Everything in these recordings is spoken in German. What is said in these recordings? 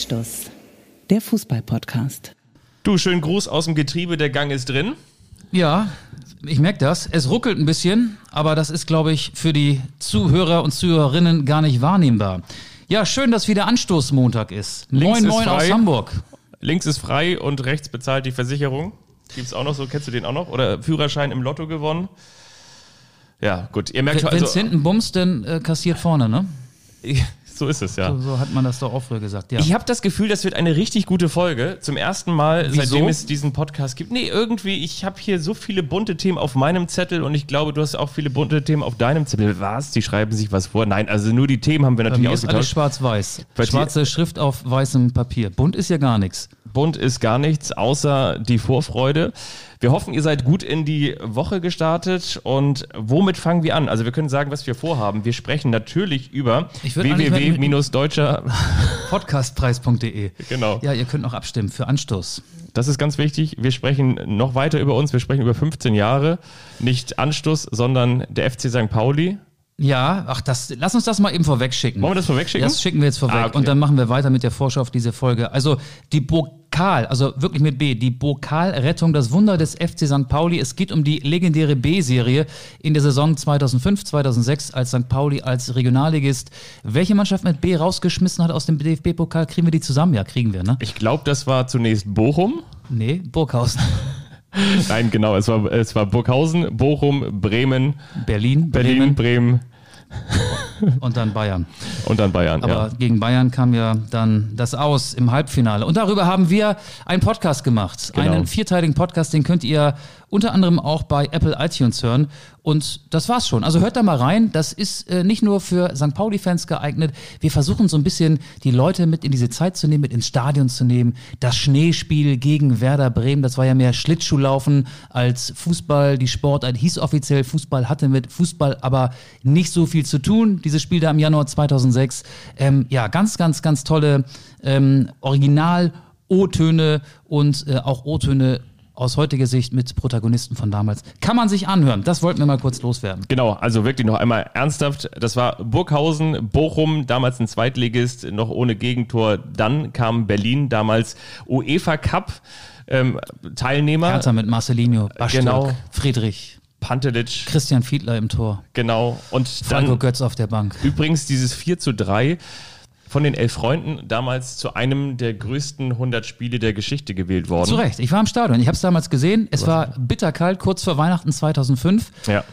Anstoß, der Fußball-Podcast. Du, schönen Gruß aus dem Getriebe, der Gang ist drin. Ja, ich merke das. Es ruckelt ein bisschen, aber das ist, glaube ich, für die Zuhörer und Zuhörerinnen gar nicht wahrnehmbar. Ja, schön, dass wieder Anstoßmontag ist. Moin, moin aus Hamburg. Links ist frei und rechts bezahlt die Versicherung. Gibt's auch noch so, kennst du den auch noch? Oder Führerschein im Lotto gewonnen. Ja, gut. Ihr merkt schon, wenn's hinten bumst, dann kassiert vorne, ne? So ist es, ja. So hat man das doch auch früher gesagt, ja. Ich habe das Gefühl, das wird eine richtig gute Folge. Zum ersten Mal, seitdem es diesen Podcast gibt. Nee, irgendwie, ich habe hier so viele bunte Themen auf meinem Zettel und ich glaube, du hast auch viele bunte Themen auf deinem Zettel. Was? Die schreiben sich was vor? Nein, also nur die Themen haben wir natürlich ausgetauscht. Alles schwarz-weiß. Schwarze Schrift auf weißem Papier. Bunt ist ja gar nichts. Bunt ist gar nichts, außer die Vorfreude. Wir hoffen, ihr seid gut in die Woche gestartet und womit fangen wir an? Also wir können sagen, was wir vorhaben. Wir sprechen natürlich über www.deutscherpodcastpreis.de. Genau. Ja, ihr könnt noch abstimmen für Anstoß. Das ist ganz wichtig. Wir sprechen noch weiter über uns. Wir sprechen über 15 Jahre. Nicht Anstoß, sondern der FC St. Pauli. Ja, ach, lass uns das mal eben vorweg schicken. Wollen wir das vorweg schicken? Das schicken wir jetzt vorweg okay. Und dann machen wir weiter mit der Vorschau auf diese Folge. Also die die Pokalrettung, das Wunder des FC St. Pauli. Es geht um die legendäre B-Serie in der Saison 2005, 2006, als St. Pauli als Regionalligist. Welche Mannschaft mit B rausgeschmissen hat aus dem DFB-Pokal? Kriegen wir die zusammen? Ja, kriegen wir, ne? Ich glaube, das war zunächst Bochum. Nee, Burghausen. Nein, genau, es war Burghausen, Bochum, Bremen, Berlin, Bremen. Und dann Bayern. Aber gegen Bayern kam ja dann das Aus im Halbfinale. Und darüber haben wir einen Podcast gemacht. Genau. Einen vierteiligen Podcast, den könnt ihr unter anderem auch bei Apple iTunes hören. Und das war's schon. Also hört da mal rein. Das ist nicht nur für St. Pauli-Fans geeignet. Wir versuchen so ein bisschen, die Leute mit in diese Zeit zu nehmen, mit ins Stadion zu nehmen. Das Schneespiel gegen Werder Bremen, das war ja mehr Schlittschuhlaufen als Fußball. Die Sportart hieß offiziell Fußball, hatte mit Fußball aber nicht so viel zu tun. Dieses Spiel da im Januar 2006. Ja, ganz, ganz, ganz tolle Original-O-Töne und auch O-Töne aus heutiger Sicht mit Protagonisten von damals. Kann man sich anhören. Das wollten wir mal kurz loswerden. Genau, also wirklich noch einmal ernsthaft. Das war Burghausen, Bochum, damals ein Zweitligist, noch ohne Gegentor. Dann kam Berlin, damals UEFA Cup Teilnehmer. Hertha mit Marcelinho, Bastock, genau. Friedrich. Pantelic. Christian Fiedler im Tor. Genau. Und dann Franco Götz auf der Bank. Übrigens dieses 4:3 von den 11 Freunden damals zu einem der größten 100 Spiele der Geschichte gewählt worden. Zu Recht. Ich war im Stadion. Ich habe es damals gesehen. Es war bitterkalt, kurz vor Weihnachten 2005. Ja.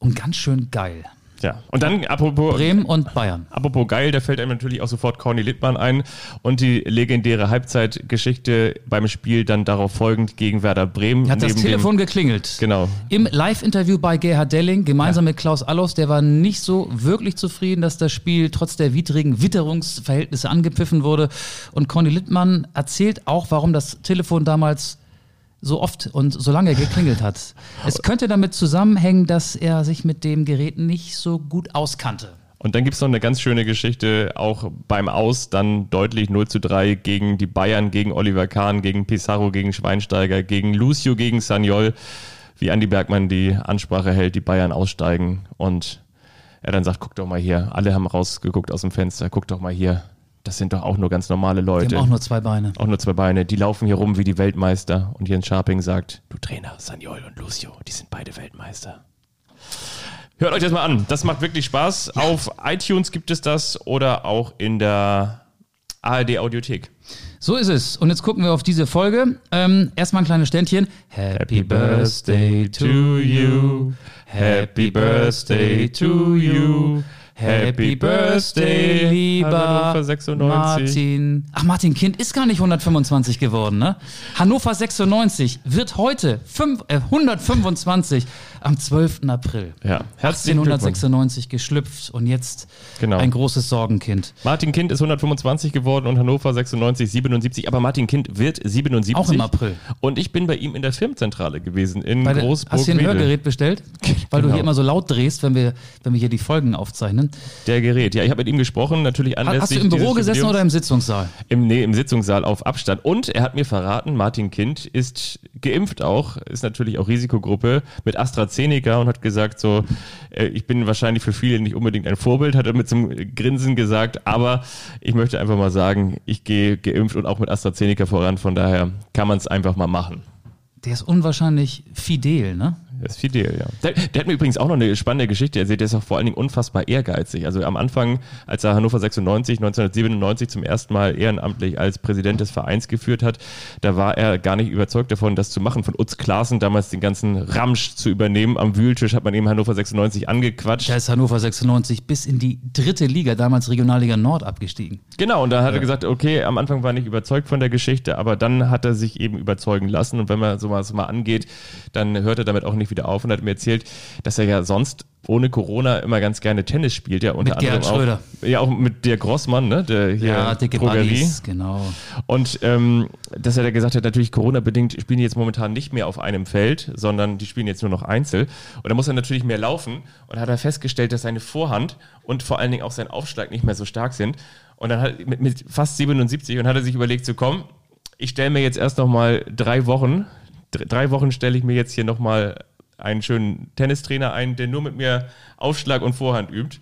Und ganz schön geil. Ja. Und dann, apropos Bremen und Bayern. Apropos geil, da fällt einem natürlich auch sofort Corny Littmann ein und die legendäre Halbzeitgeschichte beim Spiel dann darauf folgend gegen Werder Bremen. Hat das Telefon geklingelt. Genau. Im Live-Interview bei Gerhard Delling, gemeinsam mit Klaus Allofs, der war nicht so wirklich zufrieden, dass das Spiel trotz der widrigen Witterungsverhältnisse angepfiffen wurde. Und Corny Littmann erzählt auch, warum das Telefon damals so oft und so lange geklingelt hat. Es könnte damit zusammenhängen, dass er sich mit dem Gerät nicht so gut auskannte. Und dann gibt es noch eine ganz schöne Geschichte, auch beim Aus, dann deutlich 0:3 gegen die Bayern, gegen Oliver Kahn, gegen Pizarro, gegen Schweinsteiger, gegen Lucio, gegen Sagnol, wie Andi Bergmann die Ansprache hält, die Bayern aussteigen. Und er dann sagt, guck doch mal hier, alle haben rausgeguckt aus dem Fenster, guck doch mal hier. Das sind doch auch nur ganz normale Leute. Die haben auch nur zwei Beine. Die laufen hier rum wie die Weltmeister. Und Jens Scharping sagt, du Trainer, Sagnol und Lucio, die sind beide Weltmeister. Hört euch das mal an. Das macht wirklich Spaß. Ja. Auf iTunes gibt es das oder auch in der ARD Audiothek. So ist es. Und jetzt gucken wir auf diese Folge. Erstmal ein kleines Ständchen. Happy Birthday to you. Happy Birthday to you. Happy Birthday, lieber Hannover 96. Martin. Ach, Martin Kind ist gar nicht 125 geworden, ne? Hannover 96 wird heute 125 am 12. April. Ja, herzlichen Glückwunsch. 1896 geschlüpft und jetzt ein großes Sorgenkind. Martin Kind ist 125 geworden und Hannover 96 77. Aber Martin Kind wird 77. Auch im April. Und ich bin bei ihm in der Firmenzentrale gewesen in Großburg-Wedel. Hast du ein Hörgerät bestellt? Weil du hier immer so laut drehst, wenn wir hier die Folgen aufzeichnen. Bremen. Der gerät, ja, ich habe mit ihm gesprochen, natürlich anlässlich. Hast du im Büro gesessen oder im Sitzungssaal? Im Sitzungssaal auf Abstand. Und er hat mir verraten, Martin Kind ist geimpft auch, ist natürlich auch Risikogruppe mit AstraZeneca und hat gesagt so, ich bin wahrscheinlich für viele nicht unbedingt ein Vorbild, hat er mit so einem Grinsen gesagt, aber ich möchte einfach mal sagen, ich gehe geimpft und auch mit AstraZeneca voran, von daher kann man es einfach mal machen. Der ist unwahrscheinlich fidel, ne? Der ist fidel, ja. Der hat mir übrigens auch noch eine spannende Geschichte erzählt. Der ist auch vor allen Dingen unfassbar ehrgeizig. Also am Anfang, als er Hannover 96 1997 zum ersten Mal ehrenamtlich als Präsident des Vereins geführt hat, da war er gar nicht überzeugt davon, das zu machen. Von Utz Klaassen damals den ganzen Ramsch zu übernehmen. Am Wühltisch hat man eben Hannover 96 angequatscht. Da ist Hannover 96 bis in die 3. Liga, damals Regionalliga Nord, abgestiegen. Genau, und da hat er gesagt, okay, am Anfang war er nicht überzeugt von der Geschichte, aber dann hat er sich eben überzeugen lassen. Und wenn man so was mal angeht, dann hört er damit auch nicht wieder auf und hat mir erzählt, dass er ja sonst ohne Corona immer ganz gerne Tennis spielt, ja, unter anderem auch, ja, auch mit der Grossmann, ne, der hier ja, dicke Buddies, genau. Und dass er da gesagt hat, natürlich Corona-bedingt spielen die jetzt momentan nicht mehr auf einem Feld, sondern die spielen jetzt nur noch Einzel. Und da muss er natürlich mehr laufen und hat er festgestellt, dass seine Vorhand und vor allen Dingen auch sein Aufschlag nicht mehr so stark sind. Und dann hat mit fast 77 und hat er sich überlegt, so komm, ich stelle mir jetzt erst nochmal 3 Wochen. 3 Wochen stelle ich mir jetzt hier nochmal einen schönen Tennistrainer ein, der nur mit mir Aufschlag und Vorhand übt.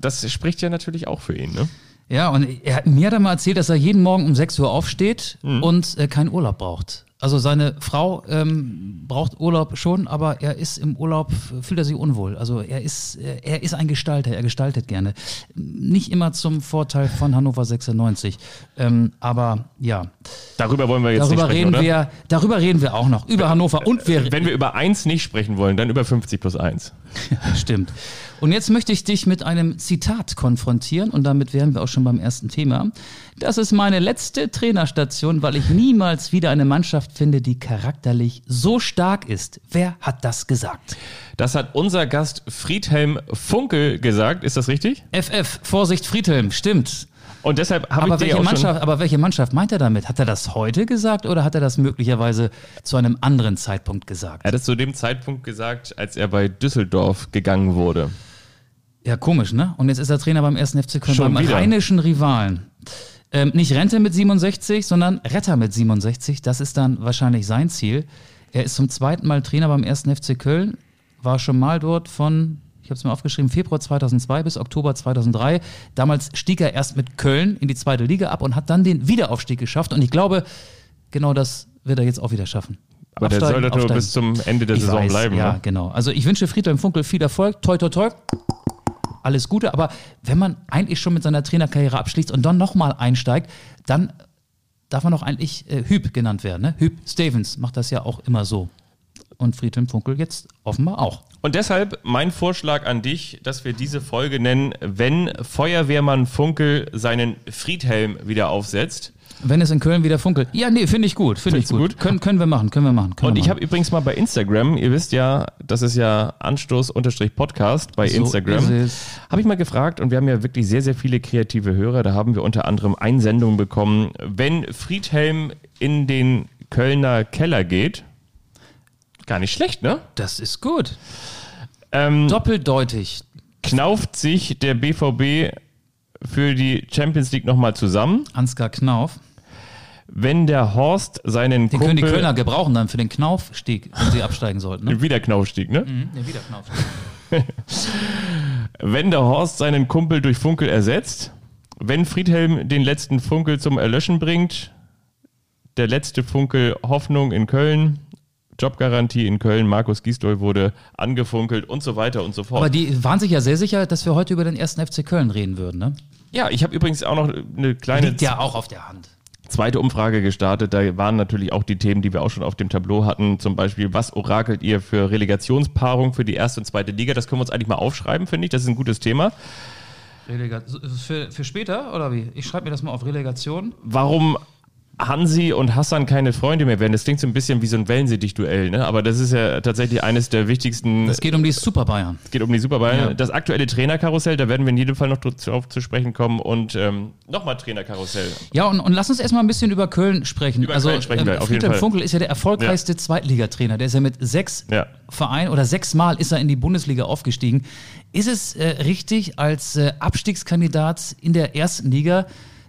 Das spricht ja natürlich auch für ihn, ne? Ja, und mir hat er mal erzählt, dass er jeden Morgen um 6 Uhr aufsteht und keinen Urlaub braucht. Also seine Frau braucht Urlaub schon, aber er ist im Urlaub, fühlt er sich unwohl. Also er ist ein Gestalter, er gestaltet gerne. Nicht immer zum Vorteil von Hannover 96, aber ja. Darüber wollen wir jetzt darüber nicht sprechen, oder? Darüber reden wir auch noch, über Hannover. Und wenn wir über 1 nicht sprechen wollen, dann über 50+1. Stimmt. Und jetzt möchte ich dich mit einem Zitat konfrontieren und damit wären wir auch schon beim ersten Thema. Das ist meine letzte Trainerstation, weil ich niemals wieder eine Mannschaft finde, die charakterlich so stark ist. Wer hat das gesagt? Das hat unser Gast Friedhelm Funkel gesagt. Ist das richtig? FF, Vorsicht Friedhelm, stimmt. Und deshalb habe ich dir auch schon... Aber welche Mannschaft meint er damit? Hat er das heute gesagt oder hat er das möglicherweise zu einem anderen Zeitpunkt gesagt? Er hat es zu dem Zeitpunkt gesagt, als er bei Düsseldorf gegangen wurde. Ja, komisch, ne? Und jetzt ist er Trainer beim 1. FC Köln, schon beim rheinischen Rivalen. Nicht Rente mit 67, sondern Retter mit 67. Das ist dann wahrscheinlich sein Ziel. Er ist zum zweiten Mal Trainer beim 1. FC Köln, war schon mal dort von... Ich habe es mir aufgeschrieben, Februar 2002 bis Oktober 2003. Damals stieg er erst mit Köln in die 2. Liga ab und hat dann den Wiederaufstieg geschafft. Und ich glaube, genau das wird er jetzt auch wieder schaffen. Aber der soll doch nur bis zum Ende der Saison bleiben. Ja, genau. Also ich wünsche Friedhelm Funkel viel Erfolg. Toi, toi, toi. Alles Gute. Aber wenn man eigentlich schon mit seiner Trainerkarriere abschließt und dann nochmal einsteigt, dann darf man doch eigentlich Hüb genannt werden. Ne? Hüb Stevens macht das ja auch immer so. Und Friedhelm Funkel jetzt offenbar auch. Und deshalb mein Vorschlag an dich, dass wir diese Folge nennen, wenn Feuerwehrmann Funkel seinen Friedhelm wieder aufsetzt. Wenn es in Köln wieder funkelt. Ja, nee, finde ich gut. Finde ich gut. Können wir machen. Und ich habe übrigens mal bei Instagram, ihr wisst ja, das ist ja Anstoß-Podcast bei Instagram, habe ich mal gefragt und wir haben ja wirklich sehr, sehr viele kreative Hörer. Da haben wir unter anderem Einsendungen bekommen. Wenn Friedhelm in den Kölner Keller geht... Gar nicht schlecht, ne? Das ist gut. Doppeldeutig. Knauft sich der BVB für die Champions League nochmal zusammen? Ansgar Knauf. Wenn der Horst seinen Kumpel... Den können die Kölner gebrauchen dann für den Knaufstieg, wenn sie absteigen sollten. Ne? Den Wiederknaufstieg, ne? Mhm, den Wiederknaufstieg. Wenn der Horst seinen Kumpel durch Funkel ersetzt, wenn Friedhelm den letzten Funkel zum Erlöschen bringt, der letzte Funkel Hoffnung in Köln... Jobgarantie in Köln, Markus Gisdol wurde angefunkelt und so weiter und so fort. Aber die waren sich ja sehr sicher, dass wir heute über den 1. FC Köln reden würden, ne? Ja, ich habe übrigens auch noch eine kleine... Liegt ja auch auf der Hand. Zweite Umfrage gestartet, da waren natürlich auch die Themen, die wir auch schon auf dem Tableau hatten, zum Beispiel, was orakelt ihr für Relegationspaarung für die 1. und 2. Liga? Das können wir uns eigentlich mal aufschreiben, finde ich, das ist ein gutes Thema. Für später, oder wie? Ich schreibe mir das mal auf Relegation. Warum... Hansi und Hasan keine Freunde mehr werden. Das klingt so ein bisschen wie so ein Wellensittich-Duell, ne? Aber das ist ja tatsächlich eines der wichtigsten... Es geht um die Super Bayern. Es geht um die Super Bayern. Ja. Das aktuelle Trainerkarussell, da werden wir in jedem Fall noch drauf zu sprechen kommen. Und nochmal Trainerkarussell. Ja, und lass uns erstmal ein bisschen über Köln sprechen. Über Köln sprechen wir, auf jeden Fall. Friedhelm Funkel ist ja der erfolgreichste Zweitligatrainer. Der ist ja mit 6 Vereinen oder 6-mal ist er in die Bundesliga aufgestiegen. Ist es richtig, als Abstiegskandidat in der ersten Liga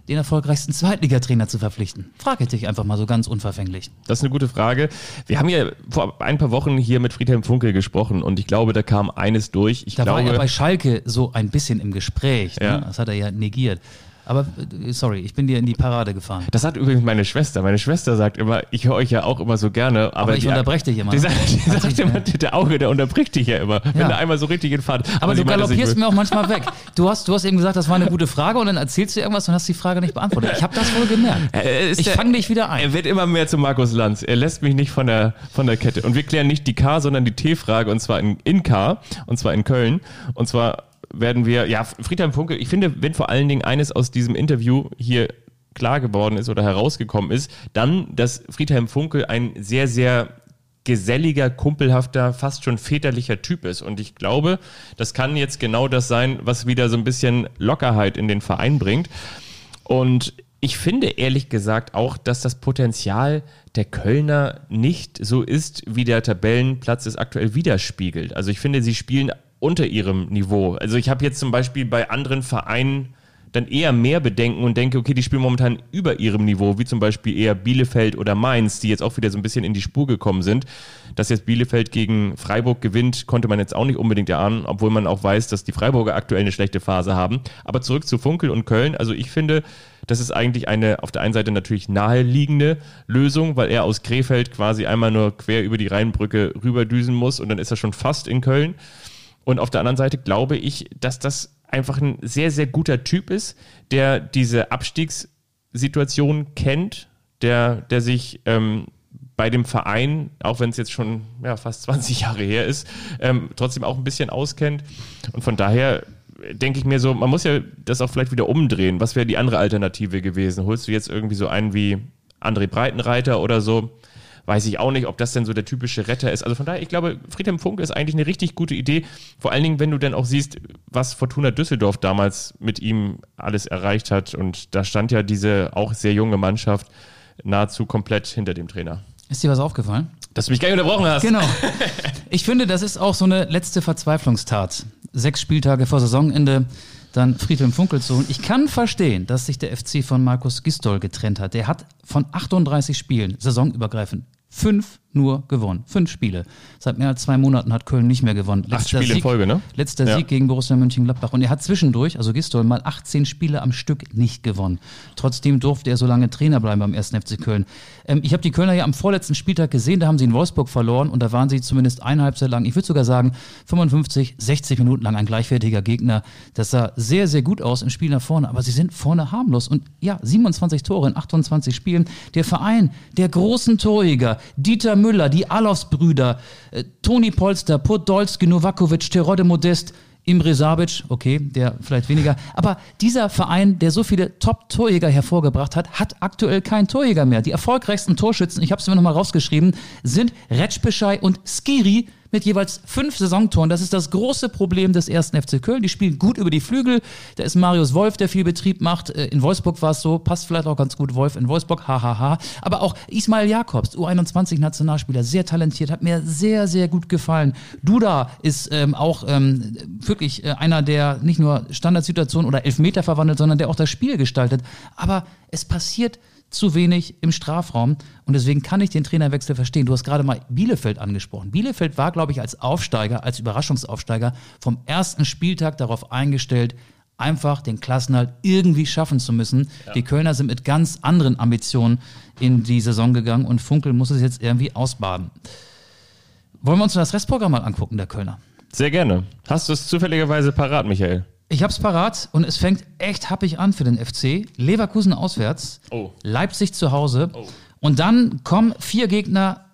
den erfolgreichsten Zweitligatrainer zu verpflichten? Frage dich einfach mal so ganz unverfänglich. Das ist eine gute Frage. Wir haben ja vor ein paar Wochen hier mit Friedhelm Funkel gesprochen und ich glaube, da kam eines durch. Da war er bei Schalke so ein bisschen im Gespräch. Ja. Ne? Das hat er ja negiert. Aber sorry, ich bin dir in die Parade gefahren. Das hat übrigens meine Schwester. Meine Schwester sagt immer, ich höre euch ja auch immer so gerne. Aber ich unterbreche dich immer. Die sagt immer, der Auge, der unterbricht dich ja immer, wenn du einmal so richtig in Fahrt. Aber du galoppierst mir auch manchmal weg. Du hast eben gesagt, das war eine gute Frage und dann erzählst du irgendwas und hast die Frage nicht beantwortet. Ich habe das wohl gemerkt. Ich fange dich wieder ein. Er wird immer mehr zu Markus Lanz. Er lässt mich nicht von der Kette. Und wir klären nicht die K, sondern die T-Frage und zwar in K, und zwar in Köln. Und zwar werden wir, Friedhelm Funkel, ich finde, wenn vor allen Dingen eines aus diesem Interview hier klar geworden ist oder herausgekommen ist, dann, dass Friedhelm Funkel ein sehr, sehr geselliger, kumpelhafter, fast schon väterlicher Typ ist. Und ich glaube, das kann jetzt genau das sein, was wieder so ein bisschen Lockerheit in den Verein bringt. Und ich finde ehrlich gesagt auch, dass das Potenzial der Kölner nicht so ist, wie der Tabellenplatz es aktuell widerspiegelt. Also ich finde, sie spielen unter ihrem Niveau. Also ich habe jetzt zum Beispiel bei anderen Vereinen dann eher mehr Bedenken und denke, okay, die spielen momentan über ihrem Niveau, wie zum Beispiel eher Bielefeld oder Mainz, die jetzt auch wieder so ein bisschen in die Spur gekommen sind. Dass jetzt Bielefeld gegen Freiburg gewinnt, konnte man jetzt auch nicht unbedingt erahnen, obwohl man auch weiß, dass die Freiburger aktuell eine schlechte Phase haben. Aber zurück zu Funkel und Köln. Also ich finde, das ist eigentlich eine auf der einen Seite natürlich naheliegende Lösung, weil er aus Krefeld quasi einmal nur quer über die Rheinbrücke rüberdüsen muss und dann ist er schon fast in Köln. Und auf der anderen Seite glaube ich, dass das einfach ein sehr, sehr guter Typ ist, der diese Abstiegssituation kennt, der sich bei dem Verein, auch wenn es jetzt schon fast 20 Jahre her ist, trotzdem auch ein bisschen auskennt. Und von daher denke ich mir so, man muss ja das auch vielleicht wieder umdrehen. Was wäre die andere Alternative gewesen? Holst du jetzt irgendwie so einen wie André Breitenreiter oder so? Weiß ich auch nicht, ob das denn so der typische Retter ist. Also von daher, ich glaube, Friedhelm Funkel ist eigentlich eine richtig gute Idee. Vor allen Dingen, wenn du dann auch siehst, was Fortuna Düsseldorf damals mit ihm alles erreicht hat. Und da stand ja diese auch sehr junge Mannschaft nahezu komplett hinter dem Trainer. Ist dir was aufgefallen? Dass du mich gar nicht unterbrochen hast. Genau. Ich finde, das ist auch so eine letzte Verzweiflungstat. 6 Spieltage vor Saisonende dann Friedhelm Funkel zu holen. Ich kann verstehen, dass sich der FC von Markus Gisdol getrennt hat. Der hat von 38 Spielen saisonübergreifend 5 nur gewonnen. 5 Spiele. Seit mehr als 2 Monaten hat Köln nicht mehr gewonnen. 8 Spiele in Folge, ne? Letzter Sieg gegen Borussia Mönchengladbach. Und er hat zwischendurch, also Gisdol, mal 18 Spiele am Stück nicht gewonnen. Trotzdem durfte er so lange Trainer bleiben beim 1. FC Köln. Ich habe die Kölner ja am vorletzten Spieltag gesehen, da haben sie in Wolfsburg verloren und da waren sie zumindest eine Halbzeit lang, ich würde sogar sagen 55, 60 Minuten lang ein gleichwertiger Gegner. Das sah sehr, sehr gut aus im Spiel nach vorne, aber sie sind vorne harmlos. Und 27 Tore in 28 Spielen. Der Verein, der großen Torjäger, Dieter Müller, die Alofs-Brüder, Toni Polster, Podolski, Novakovic, Terodde Modest, Imre Sabic, okay, der vielleicht weniger. Aber dieser Verein, der so viele Top-Torjäger hervorgebracht hat, hat aktuell keinen Torjäger mehr. Die erfolgreichsten Torschützen, ich habe es mir nochmal rausgeschrieben, sind Recpeschaj und Skiri mit jeweils 5 Saisontoren. Das ist das große Problem des 1. FC Köln. Die spielen gut über die Flügel. Da ist Marius Wolf, der viel Betrieb macht. In Wolfsburg war es so. Passt vielleicht auch ganz gut Wolf in Wolfsburg. Hahaha. Aber auch Ismail Jakobs, U21-Nationalspieler, sehr talentiert, hat mir sehr, sehr gut gefallen. Duda ist wirklich einer, der nicht nur Standardsituationen oder Elfmeter verwandelt, sondern der auch das Spiel gestaltet. Aber es passiert zu wenig im Strafraum und deswegen kann ich den Trainerwechsel verstehen. Du hast gerade mal Bielefeld angesprochen. Bielefeld war, glaube ich, als Aufsteiger, als Überraschungsaufsteiger vom ersten Spieltag darauf eingestellt, einfach den Klassenerhalt irgendwie schaffen zu müssen. Ja. Die Kölner sind mit ganz anderen Ambitionen in die Saison gegangen und Funkel muss es jetzt irgendwie ausbaden. Wollen wir uns das Restprogramm mal angucken, der Kölner? Sehr gerne. Hast du es zufälligerweise parat, Michael? Ich hab's parat und es fängt echt happig an für den FC. Leverkusen auswärts, Leipzig zu Hause und dann kommen 4 Gegner,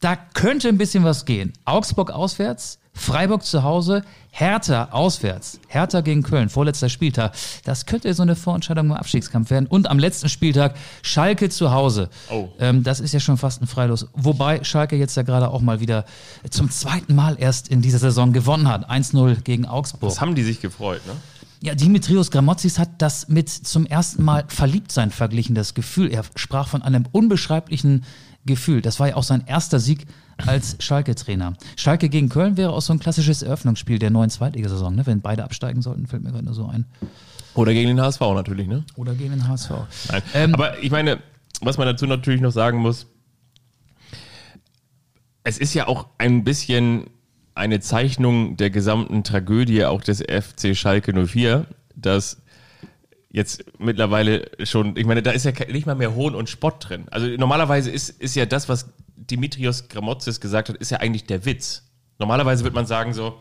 da könnte ein bisschen was gehen. Augsburg auswärts, Freiburg zu Hause, Hertha auswärts. Hertha gegen Köln, vorletzter Spieltag. Das könnte so eine Vorentscheidung im Abstiegskampf werden. Und am letzten Spieltag Schalke zu Hause. Oh. Das ist ja schon fast ein Freilos. Wobei Schalke jetzt ja gerade auch mal wieder zum zweiten Mal erst in dieser Saison gewonnen hat. 1-0 gegen Augsburg. Das haben die sich gefreut, ne? Ja, Dimitrios Gramotzis hat das mit zum ersten Mal Verliebtsein verglichen, das Gefühl. Er sprach von einem unbeschreiblichen Gefühl. Das war ja auch sein erster Sieg als Schalke-Trainer. Schalke gegen Köln wäre auch so ein klassisches Eröffnungsspiel der neuen Zweitligasaison, ne? Wenn beide absteigen sollten, fällt mir gerade nur so ein. Oder gegen den HSV natürlich, ne? Oder gegen den HSV. Nein. Aber ich meine, was man dazu natürlich noch sagen muss, es ist ja auch ein bisschen eine Zeichnung der gesamten Tragödie auch des FC Schalke 04, dass jetzt mittlerweile schon, ich meine, da ist ja nicht mal mehr Hohn und Spott drin. Also normalerweise ist ja das, was Dimitrios Gramotzis gesagt hat, ist ja eigentlich der Witz. Normalerweise wird man sagen so...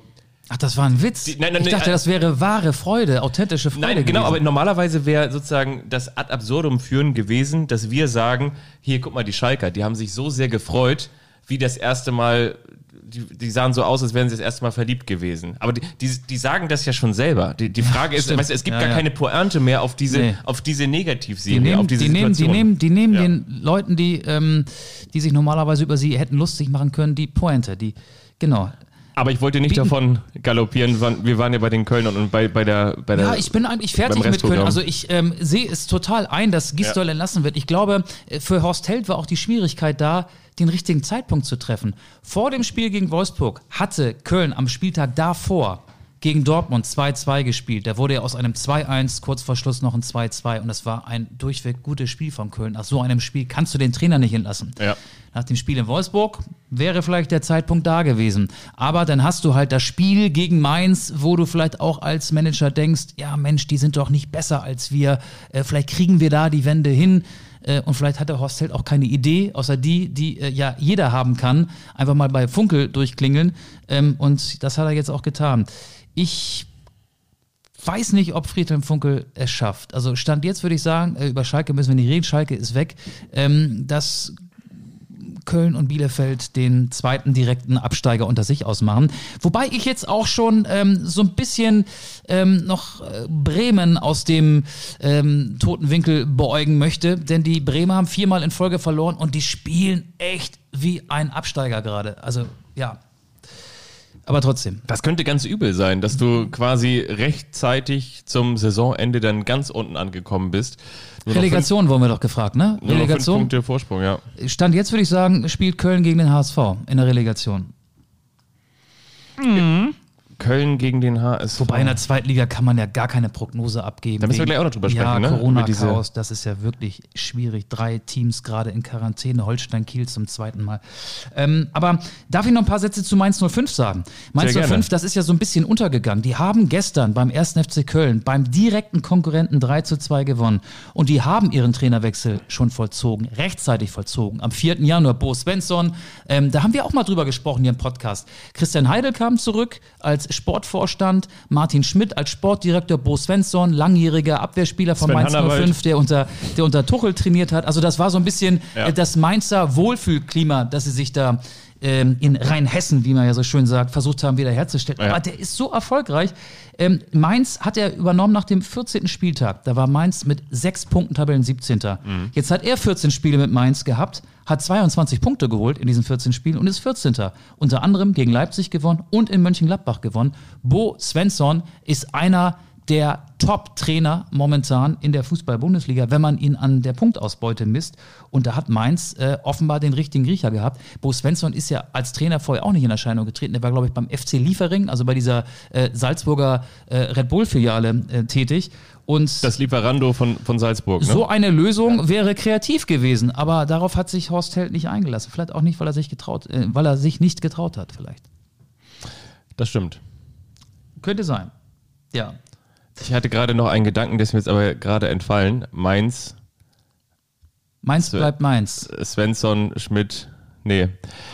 Ach, das war ein Witz? Ich dachte, das wäre wahre Freude, authentische Freude. Nein, genau, gewesen. Aber normalerweise wäre sozusagen das ad absurdum führen gewesen, dass wir sagen, hier, guck mal, die Schalker, die haben sich so sehr gefreut, wie das erste Mal... Die sahen so aus, als wären sie das erste Mal verliebt gewesen. Aber die sagen das ja schon selber. Die Frage ist, weißt du, es gibt gar keine Pointe mehr auf diese Negativserie, auf diese Situation. Die nehmen den Leuten, die sich normalerweise über sie hätten lustig machen können, die Pointe. Genau. Aber ich wollte nicht davon galoppieren. Wir waren ja bei den Kölnern und bei der. Ja, ich bin eigentlich fertig mit Köln. Also ich sehe es total ein, dass Gisdol entlassen wird. Ich glaube, für Horst Heldt war auch die Schwierigkeit da, den richtigen Zeitpunkt zu treffen. Vor dem Spiel gegen Wolfsburg hatte Köln am Spieltag davor gegen Dortmund 2-2 gespielt. Da wurde ja aus einem 2-1 kurz vor Schluss noch ein 2-2 und das war ein durchweg gutes Spiel von Köln. Nach so einem Spiel kannst du den Trainer nicht entlassen. Ja. Nach dem Spiel in Wolfsburg wäre vielleicht der Zeitpunkt da gewesen. Aber dann hast du halt das Spiel gegen Mainz, wo du vielleicht auch als Manager denkst, ja Mensch, die sind doch nicht besser als wir. Vielleicht kriegen wir da die Wende hin. Und vielleicht hat der Horst Heldt auch keine Idee, außer die jeder haben kann. Einfach mal bei Funkel durchklingeln. Und das hat er jetzt auch getan. Ich weiß nicht, ob Friedhelm Funkel es schafft. Also Stand jetzt würde ich sagen, über Schalke müssen wir nicht reden, Schalke ist weg, dass Köln und Bielefeld den zweiten direkten Absteiger unter sich ausmachen. Wobei ich jetzt auch schon so ein bisschen noch Bremen aus dem toten Winkel beäugen möchte, denn die Bremer haben 4-mal in Folge verloren und die spielen echt wie ein Absteiger gerade. Also ja. Aber trotzdem. Das könnte ganz übel sein, dass du quasi rechtzeitig zum Saisonende dann ganz unten angekommen bist. Nur Relegation wurden wir doch gefragt, ne? Nur Relegation. 5 Punkte Vorsprung, ja. Stand jetzt würde ich sagen, spielt Köln gegen den HSV in der Relegation. Mhm. Köln gegen den HSV. Wobei in der Zweitliga kann man ja gar keine Prognose abgeben. Da müssen wir gleich auch noch drüber sprechen. Ja, ne? Corona-Chaos, das ist ja wirklich schwierig. 3 Teams gerade in Quarantäne, Holstein Kiel zum zweiten Mal. Aber darf ich noch ein paar Sätze zu Mainz 05 sagen? Mainz 05, das ist ja so ein bisschen untergegangen. Die haben gestern beim 1. FC Köln, beim direkten Konkurrenten 3-2 gewonnen. Und die haben ihren Trainerwechsel schon vollzogen, rechtzeitig vollzogen. Am 4. Januar Bo Svensson, da haben wir auch mal drüber gesprochen hier im Podcast. Christian Heidel kam zurück als Sportvorstand, Martin Schmidt als Sportdirektor, Bo Svensson, langjähriger Abwehrspieler von Mainz 05, der unter Tuchel trainiert hat. Also das war so ein bisschen das Mainzer Wohlfühlklima, dass sie sich da in Rheinhessen, wie man ja so schön sagt, versucht haben, wiederherzustellen. Ja. Aber der ist so erfolgreich. Mainz hat er übernommen nach dem 14. Spieltag. Da war Mainz mit 6 Punkten Tabellen 17. Mhm. Jetzt hat er 14 Spiele mit Mainz gehabt, hat 22 Punkte geholt in diesen 14 Spielen und ist 14. Unter anderem gegen Leipzig gewonnen und in Mönchengladbach gewonnen. Bo Svensson ist einer der Top-Trainer momentan in der Fußball-Bundesliga, wenn man ihn an der Punktausbeute misst. Und da hat Mainz offenbar den richtigen Griecher gehabt. Bo Svensson ist ja als Trainer vorher auch nicht in Erscheinung getreten. Der war, glaube ich, beim FC Liefering, also bei dieser Salzburger Red Bull-Filiale tätig. Und das Lieferando von Salzburg. Ne? So eine Lösung wäre kreativ gewesen, aber darauf hat sich Horst Heldt nicht eingelassen. Vielleicht auch nicht, weil er sich nicht getraut hat. Vielleicht. Das stimmt. Könnte sein. Ja. Ich hatte gerade noch einen Gedanken, der ist mir jetzt aber gerade entfallen. Mainz bleibt Mainz. Svensson, Schmidt,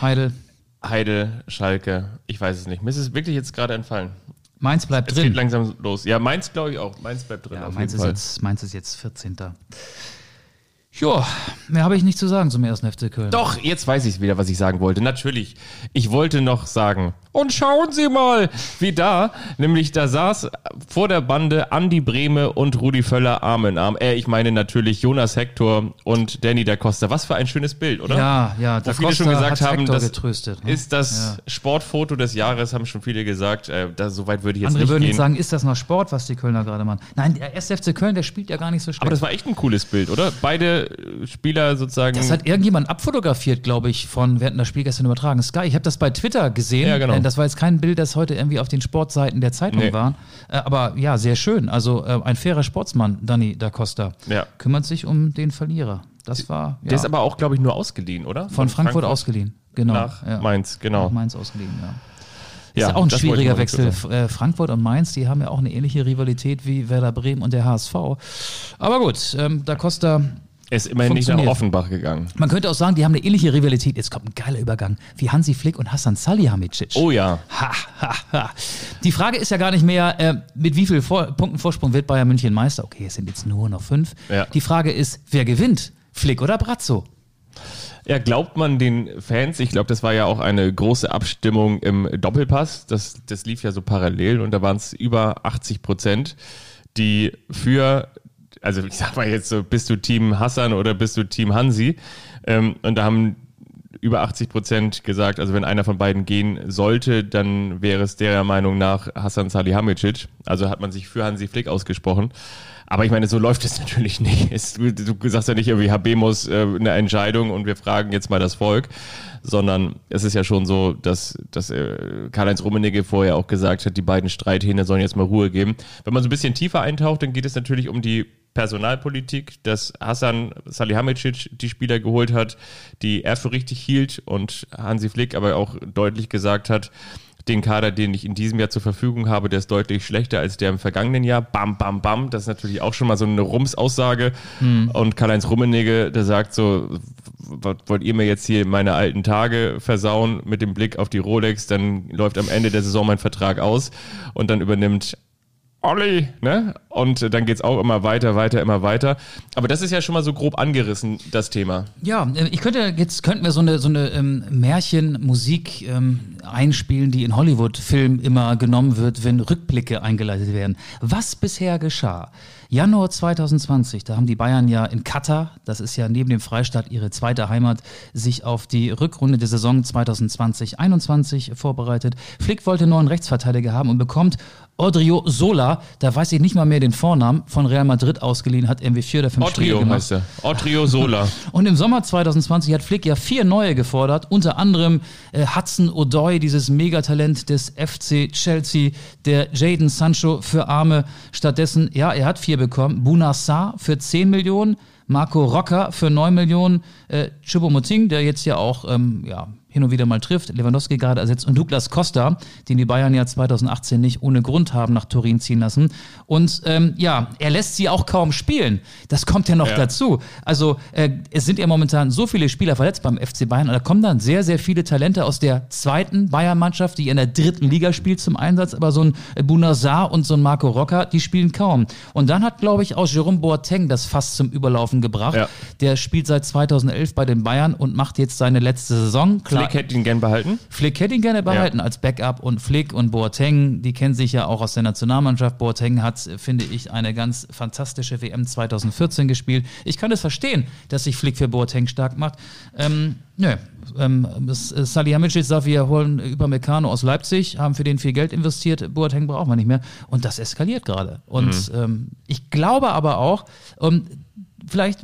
Heidel, Schalke, ich weiß es nicht. Mir ist es wirklich jetzt gerade entfallen. Mainz bleibt drin. Es geht langsam los. Ja, Mainz glaube ich auch. Mainz bleibt drin. Ja, Mainz ist jetzt 14. Jo, mehr habe ich nicht zu sagen zum 1. FC Köln. Doch, jetzt weiß ich wieder, was ich sagen wollte. Natürlich, ich wollte noch sagen, Und schauen Sie mal, wie da, nämlich da saß vor der Bande Andi Brehme und Rudi Völler Arm in Arm. Ich meine natürlich Jonas Hector und Danny da Costa. Was für ein schönes Bild, oder? Ja, da viele schon gesagt haben, Hector das getröstet, ne? Ist das Sportfoto des Jahres, haben schon viele gesagt. So weit würde ich jetzt nicht gehen. Andere würden jetzt sagen, ist das noch Sport, was die Kölner gerade machen? Nein, der 1. FC Köln, der spielt ja gar nicht so schlecht. Aber das war echt ein cooles Bild, oder? Beide Spieler sozusagen. Das hat irgendjemand abfotografiert, glaube ich, von, wir hatten das Spiel gestern übertragen, Sky. Ich habe das bei Twitter gesehen. Ja, genau. Das war jetzt kein Bild, das heute irgendwie auf den Sportseiten der Zeitung waren. Aber ja, sehr schön. Also ein fairer Sportsmann, Danny da Costa. Ja. Kümmert sich um den Verlierer. Das war, der ist aber auch, glaube ich, nur ausgeliehen, oder? Von Frankfurt ausgeliehen, genau. Nach Mainz, genau. Nach Mainz ausgeliehen, ja. Ist ja auch ein schwieriger Wechsel. Frankfurt und Mainz, die haben ja auch eine ähnliche Rivalität wie Werder Bremen und der HSV. Aber gut, da Costa... Er ist immerhin nicht nach Offenbach gegangen. Man könnte auch sagen, die haben eine ähnliche Rivalität. Jetzt kommt ein geiler Übergang. Wie Hansi Flick und Hasan Salihamidžić. Oh ja. Ha, ha, ha. Die Frage ist ja gar nicht mehr, mit wie vielen Punkten Vorsprung wird Bayern München Meister? Okay, es sind jetzt nur noch 5. Ja. Die Frage ist, wer gewinnt? Flick oder Brazzo? Ja, glaubt man den Fans? Ich glaube, das war ja auch eine große Abstimmung im Doppelpass. Das lief ja so parallel und da waren es über 80%, die für... Also ich sag mal jetzt so, bist du Team Hasan oder bist du Team Hansi? Und da haben über 80% gesagt, also wenn einer von beiden gehen sollte, dann wäre es der Meinung nach Hasan Salihamidzic. Also hat man sich für Hansi Flick ausgesprochen. Aber ich meine, so läuft es natürlich nicht. Du sagst ja nicht irgendwie, HB muss eine Entscheidung und wir fragen jetzt mal das Volk, sondern es ist ja schon so, dass Karl-Heinz Rummenigge vorher auch gesagt hat, die beiden Streithähne sollen jetzt mal Ruhe geben. Wenn man so ein bisschen tiefer eintaucht, dann geht es natürlich um die Personalpolitik, dass Hasan Salihamidzic die Spieler geholt hat, die er für richtig hielt und Hansi Flick aber auch deutlich gesagt hat, den Kader, den ich in diesem Jahr zur Verfügung habe, der ist deutlich schlechter als der im vergangenen Jahr. Bam, bam, bam. Das ist natürlich auch schon mal so eine Rums-Aussage. Mhm. Und Karl-Heinz Rummenigge, der sagt so, was wollt ihr mir jetzt hier meine alten Tage versauen mit dem Blick auf die Rolex? Dann läuft am Ende der Saison mein Vertrag aus und dann übernimmt Olli, ne? Und dann geht's auch immer weiter, immer weiter. Aber das ist ja schon mal so grob angerissen, das Thema. Ja, könnten wir so eine Märchenmusik einspielen, die in Hollywood-Filmen immer genommen wird, wenn Rückblicke eingeleitet werden. Was bisher geschah? Januar 2020, da haben die Bayern ja in Katar, das ist ja neben dem Freistaat ihre zweite Heimat, sich auf die Rückrunde der Saison 2020-21 vorbereitet. Flick wollte einen neuen Rechtsverteidiger haben und bekommt Odrio Sola, da weiß ich nicht mal mehr den Vornamen, von Real Madrid ausgeliehen, hat irgendwie 4 oder 5 Spiele gemacht. Heißt er. Odrio Sola. Und im Sommer 2020 hat Flick ja 4 neue gefordert, unter anderem Hudson Odoi, dieses Megatalent des FC Chelsea, der Jadon Sancho für Arme. Stattdessen, ja, er hat 4 bekommen, Bouna Sarr für 10 Millionen, Marco Rocker für 9 Millionen, Choupo-Moting, der jetzt ja auch, hin und wieder mal trifft, Lewandowski gerade ersetzt und Douglas Costa, den die Bayern ja 2018 nicht ohne Grund haben nach Turin ziehen lassen. Und er lässt sie auch kaum spielen. Das kommt ja noch dazu. Also es sind ja momentan so viele Spieler verletzt beim FC Bayern und da kommen dann sehr, sehr viele Talente aus der zweiten Bayern-Mannschaft, die in der dritten Liga spielt, zum Einsatz. Aber so ein Bouna Sarr und so ein Marco Rocker, die spielen kaum. Und dann hat, glaube ich, auch Jerome Boateng das Fass zum Überlaufen gebracht. Ja. Der spielt seit 2011 bei den Bayern und macht jetzt seine letzte Saison. Klar, Flick hätte ihn gerne behalten? Flick hätte ihn gerne behalten als Backup und Flick und Boateng, die kennen sich ja auch aus der Nationalmannschaft. Boateng hat, finde ich, eine ganz fantastische WM 2014 gespielt. Ich kann es verstehen, dass sich Flick für Boateng stark macht. Salihamidzic sagt, wir holen Upamecano aus Leipzig, haben für den viel Geld investiert, Boateng braucht man nicht mehr und das eskaliert gerade. Und ich glaube aber auch, vielleicht...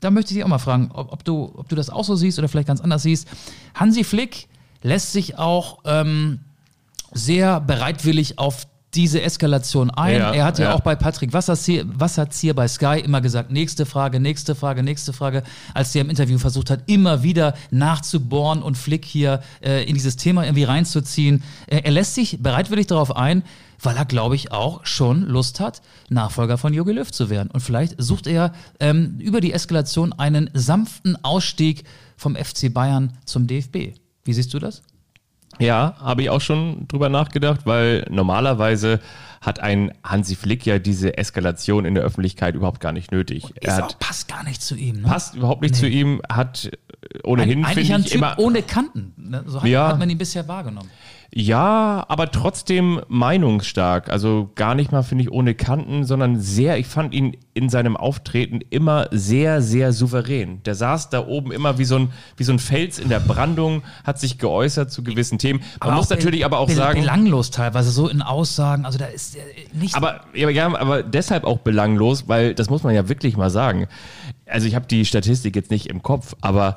Da möchte ich dich auch mal fragen, ob du das auch so siehst oder vielleicht ganz anders siehst. Hansi Flick lässt sich auch sehr bereitwillig auf diese Eskalation ein. Ja, er hat ja auch bei Patrick Wasserzieher bei Sky immer gesagt, nächste Frage, als der im Interview versucht hat, immer wieder nachzubohren und Flick hier in dieses Thema irgendwie reinzuziehen. Er lässt sich bereitwillig darauf ein, weil er, glaube ich, auch schon Lust hat, Nachfolger von Jogi Löw zu werden. Und vielleicht sucht er über die Eskalation einen sanften Ausstieg vom FC Bayern zum DFB. Wie siehst du das? Ja, habe ich auch schon drüber nachgedacht, weil normalerweise hat ein Hansi Flick ja diese Eskalation in der Öffentlichkeit überhaupt gar nicht nötig. Passt gar nicht zu ihm. Ne? Passt überhaupt nicht zu ihm, hat ohnehin, finde ich, ein Typ immer ohne Kanten. Ne? So hat man ihn bisher wahrgenommen. Ja, aber trotzdem meinungsstark. Also gar nicht mal, finde ich, ohne Kanten, sondern sehr, ich fand ihn in seinem Auftreten immer sehr, sehr souverän. Der saß da oben immer wie so ein Fels in der Brandung, hat sich geäußert zu gewissen Themen. Man muss natürlich aber auch sagen... Belanglos teilweise, so in Aussagen, also da ist nichts... Aber deshalb auch belanglos, weil, das muss man ja wirklich mal sagen, also ich habe die Statistik jetzt nicht im Kopf, aber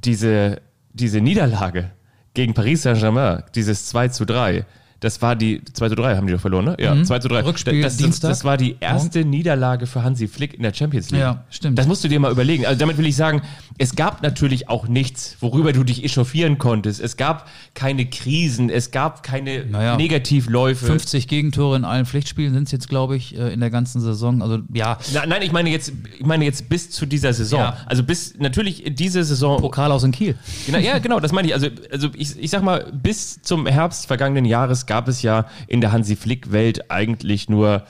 diese Niederlage gegen Paris Saint-Germain, dieses 2:3, das war die, 2:3 haben die doch verloren, ne? Ja, 2:3. Rückspiel, Dienstag. Das war die erste Niederlage für Hansi Flick in der Champions League. Ja, stimmt. Das musst du dir mal überlegen. Also damit will ich sagen, es gab natürlich auch nichts, worüber du dich echauffieren konntest. Es gab keine Krisen, es gab keine Negativläufe. 50 Gegentore in allen Pflichtspielen sind es jetzt, glaube ich, in der ganzen Saison. Also ja. Nein, ich meine jetzt bis zu dieser Saison. Ja. Also bis natürlich diese Saison. Pokal aus in Kiel. Genau, ja, genau, das meine ich. Also ich sag mal, bis zum Herbst vergangenen Jahres gab es ja in der Hansi-Flick-Welt eigentlich nur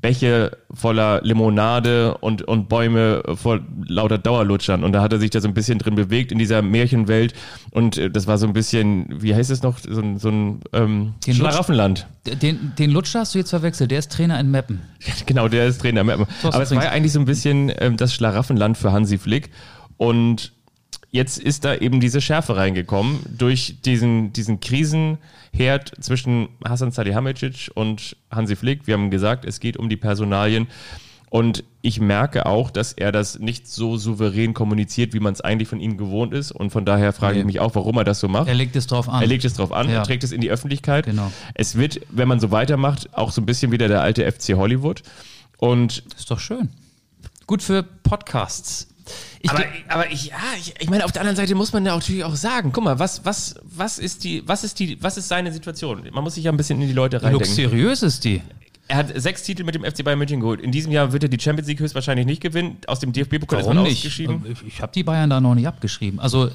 Bäche voller Limonade und Bäume voll lauter Dauerlutschern. Und da hat er sich da so ein bisschen drin bewegt in dieser Märchenwelt. Und das war so ein bisschen, wie heißt es noch, so ein Schlaraffenland. Den Lutscher hast du jetzt verwechselt, der ist Trainer in Meppen. Genau, der ist Trainer in Meppen. Aber es war ja eigentlich so ein bisschen das Schlaraffenland für Hansi Flick. Und jetzt ist da eben diese Schärfe reingekommen durch diesen Krisenherd zwischen Hasan Salihamidžić und Hansi Flick. Wir haben gesagt, es geht um die Personalien. Und ich merke auch, dass er das nicht so souverän kommuniziert, wie man es eigentlich von ihm gewohnt ist. Und von daher frage ich mich auch, warum er das so macht. Er legt es drauf an, er trägt es in die Öffentlichkeit. Genau. Es wird, wenn man so weitermacht, auch so ein bisschen wieder der alte FC Hollywood. Und das ist doch schön. Gut für Podcasts. Ich meine, auf der anderen Seite muss man ja natürlich auch sagen, guck mal, was ist seine Situation? Man muss sich ja ein bisschen in die Leute reindenken. Luxuriös ist die. Er hat 6 Titel mit dem FC Bayern München geholt. In diesem Jahr wird er die Champions League höchstwahrscheinlich nicht gewinnen. Aus dem DFB-Pokal ist man ausgeschieden. Ich habe die Bayern da noch nicht abgeschrieben. Also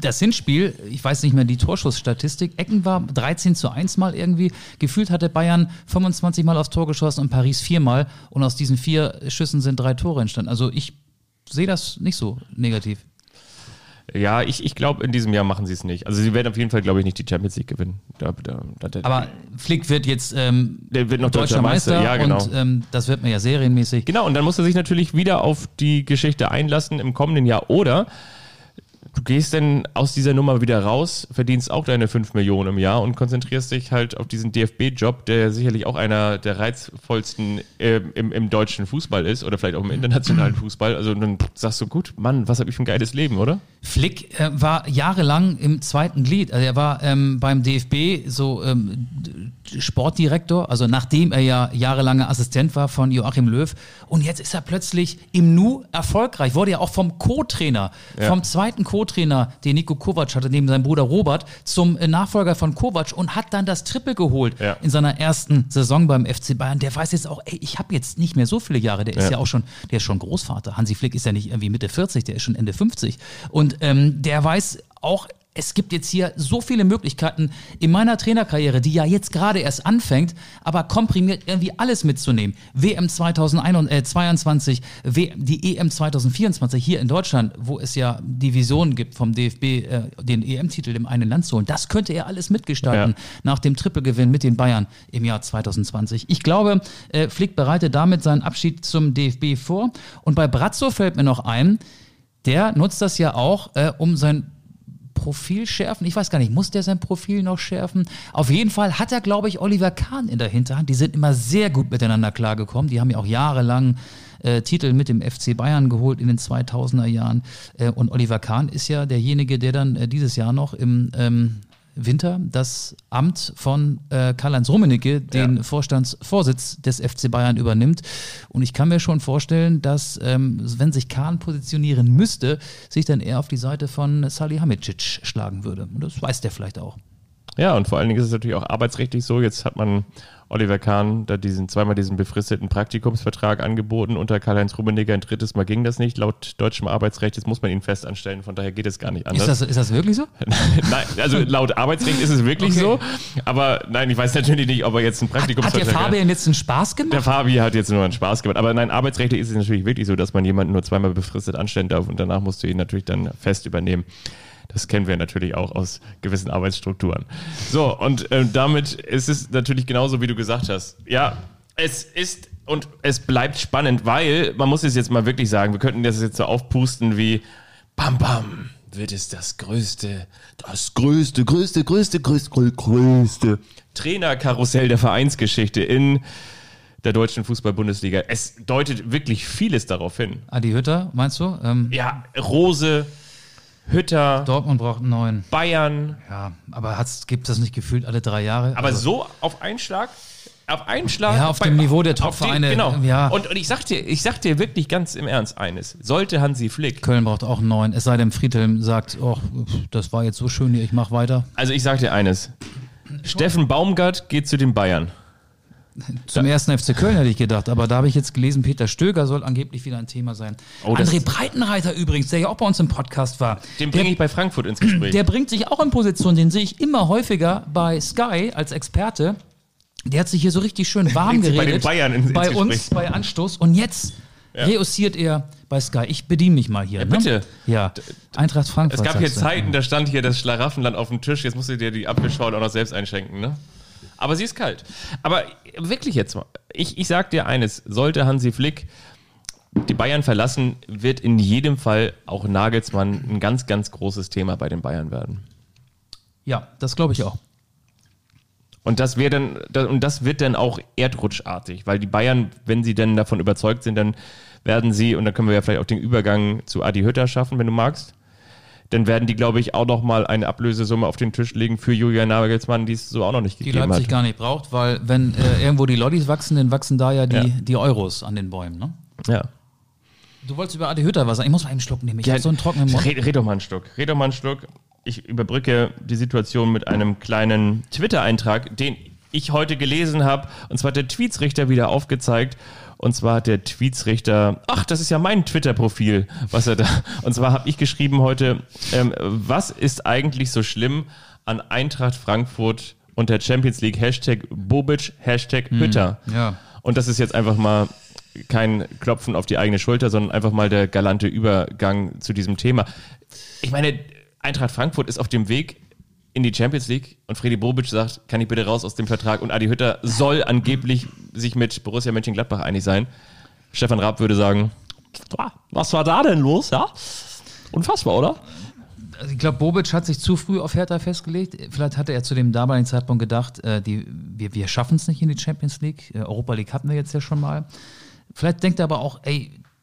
das Hinspiel, ich weiß nicht mehr die Torschussstatistik, Ecken war 13:1 mal irgendwie. Gefühlt hatte Bayern 25 Mal aufs Tor geschossen und Paris 4 Mal. Und aus diesen 4 Schüssen sind 3 Tore entstanden. Also ich sehe das nicht so negativ. Ja, ich glaube, in diesem Jahr machen sie es nicht. Also sie werden auf jeden Fall, glaube ich, nicht die Champions League gewinnen. Aber Flick wird jetzt der wird noch deutscher Meister. Ja, genau. Und das wird man ja serienmäßig. Genau, und dann muss er sich natürlich wieder auf die Geschichte einlassen im kommenden Jahr. Oder du gehst dann aus dieser Nummer wieder raus, verdienst auch deine 5 Millionen im Jahr und konzentrierst dich halt auf diesen DFB-Job, der sicherlich auch einer der reizvollsten im deutschen Fußball ist oder vielleicht auch im internationalen Fußball. Also dann sagst du, gut, Mann, was habe ich für ein geiles Leben, oder? Flick war jahrelang im zweiten Glied. Also er war beim DFB so Sportdirektor, also nachdem er ja jahrelanger Assistent war von Joachim Löw. Und jetzt ist er plötzlich im Nu erfolgreich. Wurde ja auch vom Co-Trainer, vom zweiten Co-Trainer, den Nico Kovac hatte, neben seinem Bruder Robert, zum Nachfolger von Kovac und hat dann das Triple geholt in seiner ersten Saison beim FC Bayern. Der weiß jetzt auch, ey, ich habe jetzt nicht mehr so viele Jahre. Der ist ja auch schon, der ist schon Großvater. Hansi Flick ist ja nicht irgendwie Mitte 40, der ist schon Ende 50. Und der weiß auch, es gibt jetzt hier so viele Möglichkeiten in meiner Trainerkarriere, die ja jetzt gerade erst anfängt, aber komprimiert irgendwie alles mitzunehmen. WM 2022, die EM 2024 hier in Deutschland, wo es ja Divisionen gibt vom DFB, den EM-Titel im einen Land zu holen. Das könnte er alles mitgestalten nach dem Triple-Gewinn mit den Bayern im Jahr 2020. Ich glaube, Flick bereitet damit seinen Abschied zum DFB vor. Und bei Brazzo fällt mir noch ein, der nutzt das ja auch, um sein Profil schärfen. Ich weiß gar nicht, muss der sein Profil noch schärfen? Auf jeden Fall hat er, glaube ich, Oliver Kahn in der Hinterhand. Die sind immer sehr gut miteinander klargekommen. Die haben ja auch jahrelang Titel mit dem FC Bayern geholt in den 2000er Jahren. Und Oliver Kahn ist ja derjenige, der dann dieses Jahr noch im Winter das Amt von Karl-Heinz Rummenigge, den Vorstandsvorsitz des FC Bayern, übernimmt. Und ich kann mir schon vorstellen, dass, wenn sich Kahn positionieren müsste, sich dann eher auf die Seite von Salihamidzic schlagen würde. Und das weiß der vielleicht auch. Ja, und vor allen Dingen ist es natürlich auch arbeitsrechtlich so, jetzt hat man Oliver Kahn da zweimal diesen befristeten Praktikumsvertrag angeboten, unter Karl-Heinz Rummenigge ein drittes Mal ging das nicht, laut deutschem Arbeitsrecht, jetzt muss man ihn fest anstellen, von daher geht es gar nicht anders. Ist das wirklich so? Nein, also laut Arbeitsrecht ist es wirklich so, aber nein, ich weiß natürlich nicht, ob er jetzt einen Praktikumsvertrag hat. Hat der Fabian jetzt einen Spaß gemacht? Der Fabian hat jetzt nur einen Spaß gemacht, aber nein, arbeitsrechtlich ist es natürlich wirklich so, dass man jemanden nur zweimal befristet anstellen darf und danach musst du ihn natürlich dann fest übernehmen. Das kennen wir natürlich auch aus gewissen Arbeitsstrukturen. So, und damit ist es natürlich genauso, wie du gesagt hast. Ja, es ist und es bleibt spannend, weil, man muss es jetzt mal wirklich sagen, wir könnten das jetzt so aufpusten wie Bam Bam wird es das größte Trainerkarussell der Vereinsgeschichte in der deutschen Fußball-Bundesliga. Es deutet wirklich vieles darauf hin. Adi Hütter, meinst du? Ja, Rose... Hütter. Dortmund braucht einen neuen. Bayern. Ja, aber gibt das nicht gefühlt alle 3 Jahre? Aber also, so auf einen Schlag. Ja, auf dem Niveau der Top-Vereine. Genau. Ja. Und ich sag dir wirklich ganz im Ernst eines. Sollte Hansi Flick. Köln braucht auch einen neuen. Es sei denn, Friedhelm sagt, oh, das war jetzt so schön hier, ich mach weiter. Also ich sag dir eines. Steffen Baumgart geht zu den Bayern. Zum 1. FC Köln hätte ich gedacht, aber da habe ich jetzt gelesen, Peter Stöger soll angeblich wieder ein Thema sein. Oh, André Breitenreiter übrigens, der ja auch bei uns im Podcast war. Den bringe ich bei Frankfurt ins Gespräch. Der bringt sich auch in Position, den sehe ich immer häufiger bei Sky als Experte. Der hat sich hier so richtig schön warm geredet. Bei den Bayern bei uns, bei Anstoß. Und jetzt reussiert er bei Sky. Ich bediene mich mal hier. Ja, bitte. Ne? Ja, Eintracht Frankfurt. Es gab hier Zeiten, da stand hier das Schlaraffenland auf dem Tisch. Jetzt musst du dir die Apfelschorle auch noch selbst einschenken, ne? Aber sie ist kalt. Aber wirklich jetzt mal, ich sag dir eines, sollte Hansi Flick die Bayern verlassen, wird in jedem Fall auch Nagelsmann ein ganz, ganz großes Thema bei den Bayern werden. Ja, das glaube ich auch. Und das wird dann auch erdrutschartig, weil die Bayern, wenn sie denn davon überzeugt sind, dann werden sie, und dann können wir ja vielleicht auch den Übergang zu Adi Hütter schaffen, wenn du magst, dann werden die, glaube ich, auch nochmal eine Ablösesumme auf den Tisch legen für Julian Nagelsmann, die es so auch noch nicht gegeben hat. Die Leipzig gar nicht braucht, weil wenn irgendwo die Lollis wachsen, dann wachsen da die Euros an den Bäumen, ne? Ja. Du wolltest über Adi Hütter was sagen. Ich muss mal einen Schluck nehmen. Ich habe so einen trockenen Mund. Red doch mal einen Schluck. Ich überbrücke die Situation mit einem kleinen Twitter-Eintrag, den ich heute gelesen habe. Und zwar hat der Tweetsrichter wieder aufgezeigt. Und zwar hat der Tweetsrichter, das ist ja mein Twitter-Profil, was er da. Und zwar habe ich geschrieben heute, was ist eigentlich so schlimm an Eintracht Frankfurt und der Champions League? #Bobic, #Hütter. Ja. Und das ist jetzt einfach mal kein Klopfen auf die eigene Schulter, sondern einfach mal der galante Übergang zu diesem Thema. Ich meine, Eintracht Frankfurt ist auf dem Weg in die Champions League und Fredi Bobic sagt, kann ich bitte raus aus dem Vertrag, und Adi Hütter soll angeblich sich mit Borussia Mönchengladbach einig sein. Stefan Raab würde sagen, was war da denn los? Ja? Unfassbar, oder? Also ich glaube, Bobic hat sich zu früh auf Hertha festgelegt. Vielleicht hatte er zu dem damaligen Zeitpunkt gedacht, wir schaffen es nicht in die Champions League. Europa League hatten wir jetzt ja schon mal. Vielleicht denkt er aber auch,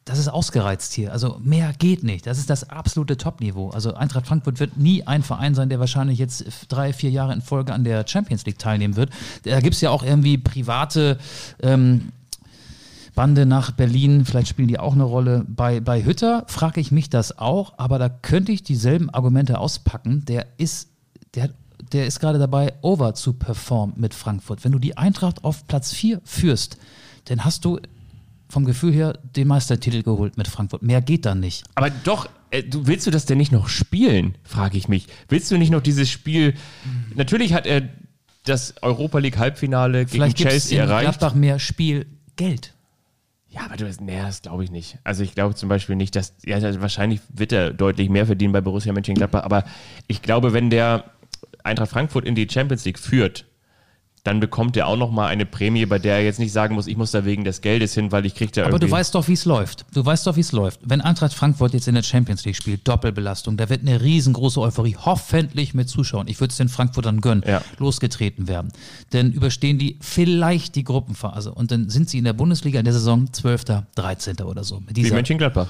das ist ausgereizt hier. Also mehr geht nicht. Das ist das absolute Top-Niveau. Also Eintracht Frankfurt wird nie ein Verein sein, der wahrscheinlich jetzt 3-4 Jahre in Folge an der Champions League teilnehmen wird. Da gibt es ja auch irgendwie private Bande nach Berlin. Vielleicht spielen die auch eine Rolle. Bei Hütter frage ich mich das auch. Aber da könnte ich dieselben Argumente auspacken. Der ist gerade dabei, over zu performen mit Frankfurt. Wenn du die Eintracht auf Platz 4 führst, dann hast du vom Gefühl her den Meistertitel geholt mit Frankfurt. Mehr geht da nicht. Aber doch, willst du das denn nicht noch spielen, frage ich mich. Willst du nicht noch dieses Spiel... Natürlich hat er das Europa-League-Halbfinale gegen Chelsea erreicht. Vielleicht gibt es in Gladbach mehr Spielgeld. Ja, aber das glaube ich nicht. Also ich glaube zum Beispiel nicht, dass... Ja, wahrscheinlich wird er deutlich mehr verdienen bei Borussia Mönchengladbach, aber ich glaube, wenn der Eintracht Frankfurt in die Champions League führt, dann bekommt er auch nochmal eine Prämie, bei der er jetzt nicht sagen muss, ich muss da wegen des Geldes hin, weil ich kriege da irgendwie... Aber du weißt doch, wie es läuft. Wenn Eintracht Frankfurt jetzt in der Champions League spielt, Doppelbelastung, da wird eine riesengroße Euphorie, hoffentlich mit Zuschauern, ich würde es den Frankfurtern gönnen, losgetreten werden. Denn überstehen die vielleicht die Gruppenphase und dann sind sie in der Bundesliga in der Saison 12., 13. oder so. Mit dieser, wie Mönchengladbach.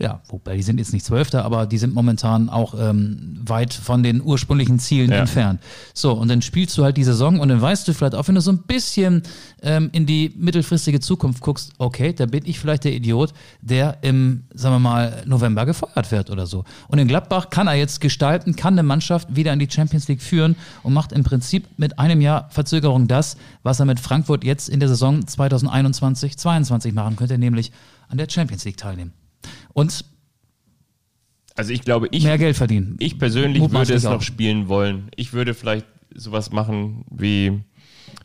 Ja, wobei die sind jetzt nicht Zwölfter, aber die sind momentan auch weit von den ursprünglichen Zielen entfernt. So, und dann spielst du halt die Saison und dann weißt du vielleicht auch, wenn du so ein bisschen in die mittelfristige Zukunft guckst, okay, da bin ich vielleicht der Idiot, der im, sagen wir mal, November gefeuert wird oder so. Und in Gladbach kann er jetzt gestalten, kann eine Mannschaft wieder in die Champions League führen und macht im Prinzip mit einem Jahr Verzögerung das, was er mit Frankfurt jetzt in der Saison 2021/22 machen könnte, nämlich an der Champions League teilnehmen. Und also ich glaube, mehr Geld verdienen. Ich persönlich würde es noch spielen wollen. Ich würde vielleicht sowas machen wie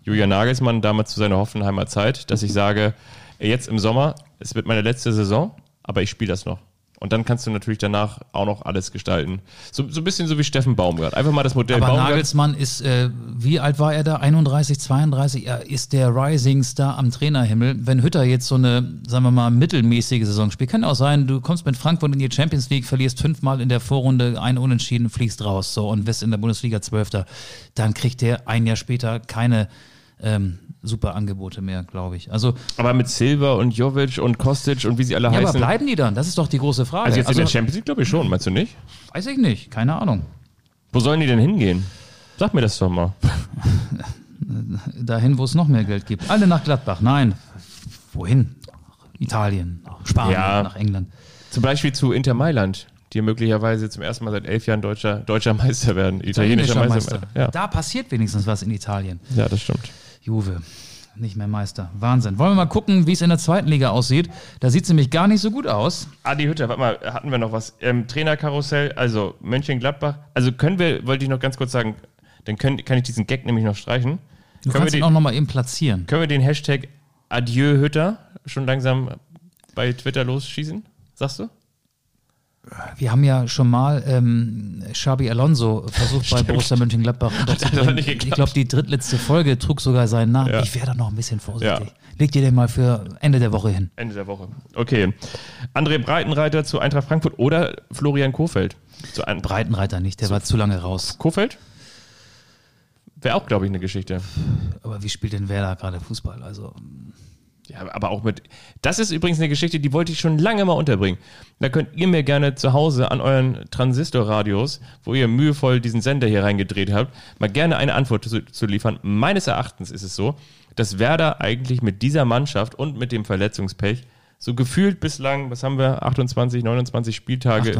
Julian Nagelsmann damals zu seiner Hoffenheimer Zeit, dass ich sage, jetzt im Sommer, es wird meine letzte Saison, aber ich spiele das noch. Und dann kannst du natürlich danach auch noch alles gestalten. So ein bisschen so wie Steffen Baumgart. Einfach mal das Modell Baumgart. Aber Nagelsmann ist, wie alt war er da? 31, 32? Er ist der Rising Star am Trainerhimmel. Wenn Hütter jetzt so eine, sagen wir mal, mittelmäßige Saison spielt, kann auch sein, du kommst mit Frankfurt in die Champions League, verlierst 5-mal in der Vorrunde, ein Unentschieden, fliegst raus so und wirst in der Bundesliga 12. Dann kriegt der ein Jahr später keine super Angebote mehr, glaube ich. Also, aber mit Silva und Jovic und Kostic und wie sie alle heißen. Ja, aber bleiben die dann? Das ist doch die große Frage. Also jetzt in der Champions League, glaube ich schon, meinst du nicht? Weiß ich nicht, keine Ahnung. Wo sollen die denn hingehen? Sag mir das doch mal. Dahin, wo es noch mehr Geld gibt. Alle nach Gladbach, nein. Wohin? Nach Italien, nach Spanien, nach England. Zum Beispiel zu Inter Mailand, die möglicherweise zum ersten Mal seit 11 Jahren deutscher Meister werden. Italienischer Meister. Ja. Da passiert wenigstens was in Italien. Ja, das stimmt. Juve, nicht mehr Meister. Wahnsinn. Wollen wir mal gucken, wie es in der zweiten Liga aussieht? Da sieht es nämlich gar nicht so gut aus. Adi Hütter, warte mal, hatten wir noch was? Trainerkarussell, also Mönchengladbach. Also wollte ich noch ganz kurz sagen, dann kann ich diesen Gag nämlich noch streichen. Du kannst ihn auch nochmal eben platzieren. Können wir den Hashtag Adieu Hütter schon langsam bei Twitter losschießen, sagst du? Wir haben ja schon mal Xabi Alonso versucht, bei Borussia Mönchengladbach unterzubringen. Ich glaube, die drittletzte Folge trug sogar seinen Namen. Ja. Ich wäre da noch ein bisschen vorsichtig. Ja. Legt ihr den mal für Ende der Woche hin. Ende der Woche. Okay. André Breitenreiter zu Eintracht Frankfurt oder Florian Kohfeldt? Breitenreiter nicht, der war zu lange raus. Kohfeldt? Wäre auch, glaube ich, eine Geschichte. Aber wie spielt denn Werder gerade Fußball? Also... Ja, aber auch mit. Das ist übrigens eine Geschichte, die wollte ich schon lange mal unterbringen. Da könnt ihr mir gerne zu Hause an euren Transistorradios, wo ihr mühevoll diesen Sender hier reingedreht habt, mal gerne eine Antwort zu liefern. Meines Erachtens ist es so, dass Werder eigentlich mit dieser Mannschaft und mit dem Verletzungspech so gefühlt bislang, was haben wir, 28, 29 Spieltage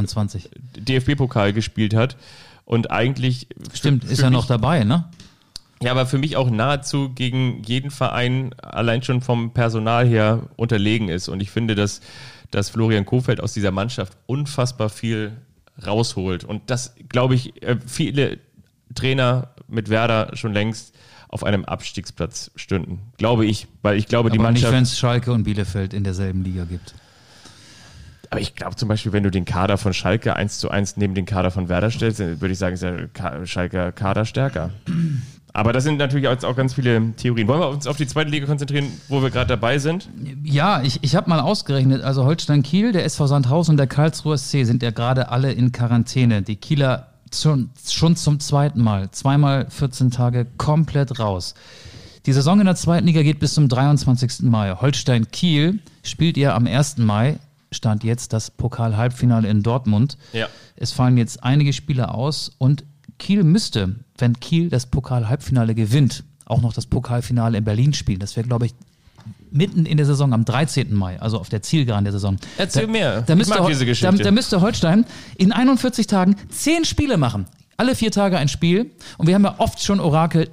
DFB-Pokal gespielt hat und eigentlich. Stimmt, ist ja noch dabei, ne? Ja, aber für mich auch nahezu gegen jeden Verein allein schon vom Personal her unterlegen ist. Und ich finde, dass Florian Kohfeldt aus dieser Mannschaft unfassbar viel rausholt. Und das, glaube ich, viele Trainer mit Werder schon längst auf einem Abstiegsplatz stünden. Glaube ich, weil ich glaube, die Mannschaft... Aber nicht, wenn es Schalke und Bielefeld in derselben Liga gibt. Aber ich glaube zum Beispiel, wenn du den Kader von Schalke 1:1 neben den Kader von Werder stellst, dann würde ich sagen, ist der Schalker Kader stärker. Aber das sind natürlich auch ganz viele Theorien. Wollen wir uns auf die zweite Liga konzentrieren, wo wir gerade dabei sind? Ja, ich habe mal ausgerechnet, also Holstein Kiel, der SV Sandhausen und der Karlsruher SC sind ja gerade alle in Quarantäne. Die Kieler schon zum zweiten Mal, zweimal 14 Tage komplett raus. Die Saison in der zweiten Liga geht bis zum 23. Mai. Holstein Kiel spielt ja am 1. Mai. Stand jetzt das Pokal-Halbfinale in Dortmund. Ja. Es fallen jetzt einige Spieler aus und Kiel müsste, wenn Kiel das Pokal-Halbfinale gewinnt, auch noch das Pokalfinale in Berlin spielen. Das wäre, glaube ich, mitten in der Saison am 13. Mai, also auf der Zielgeraden der Saison. Erzähl mir, diese Geschichte. Da müsste Holstein in 41 Tagen 10 Spiele machen. Alle 4 Tage ein Spiel. Und wir haben ja oft schon orakelt,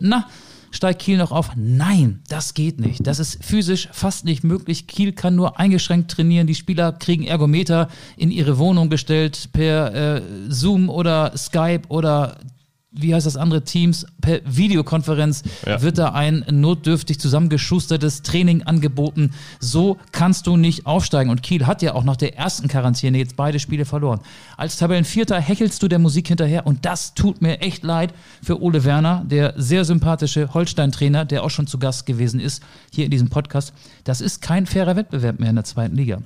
steigt Kiel noch auf? Nein, das geht nicht. Das ist physisch fast nicht möglich. Kiel kann nur eingeschränkt trainieren. Die Spieler kriegen Ergometer in ihre Wohnung gestellt per Zoom oder Skype oder wie heißt das andere, Teams, per Videokonferenz wird da ein notdürftig zusammengeschustertes Training angeboten. So kannst du nicht aufsteigen. Und Kiel hat ja auch nach der ersten Quarantäne jetzt beide Spiele verloren. Als Tabellenvierter hechelst du der Musik hinterher und das tut mir echt leid für Ole Werner, der sehr sympathische Holstein-Trainer, der auch schon zu Gast gewesen ist hier in diesem Podcast. Das ist kein fairer Wettbewerb mehr in der zweiten Liga.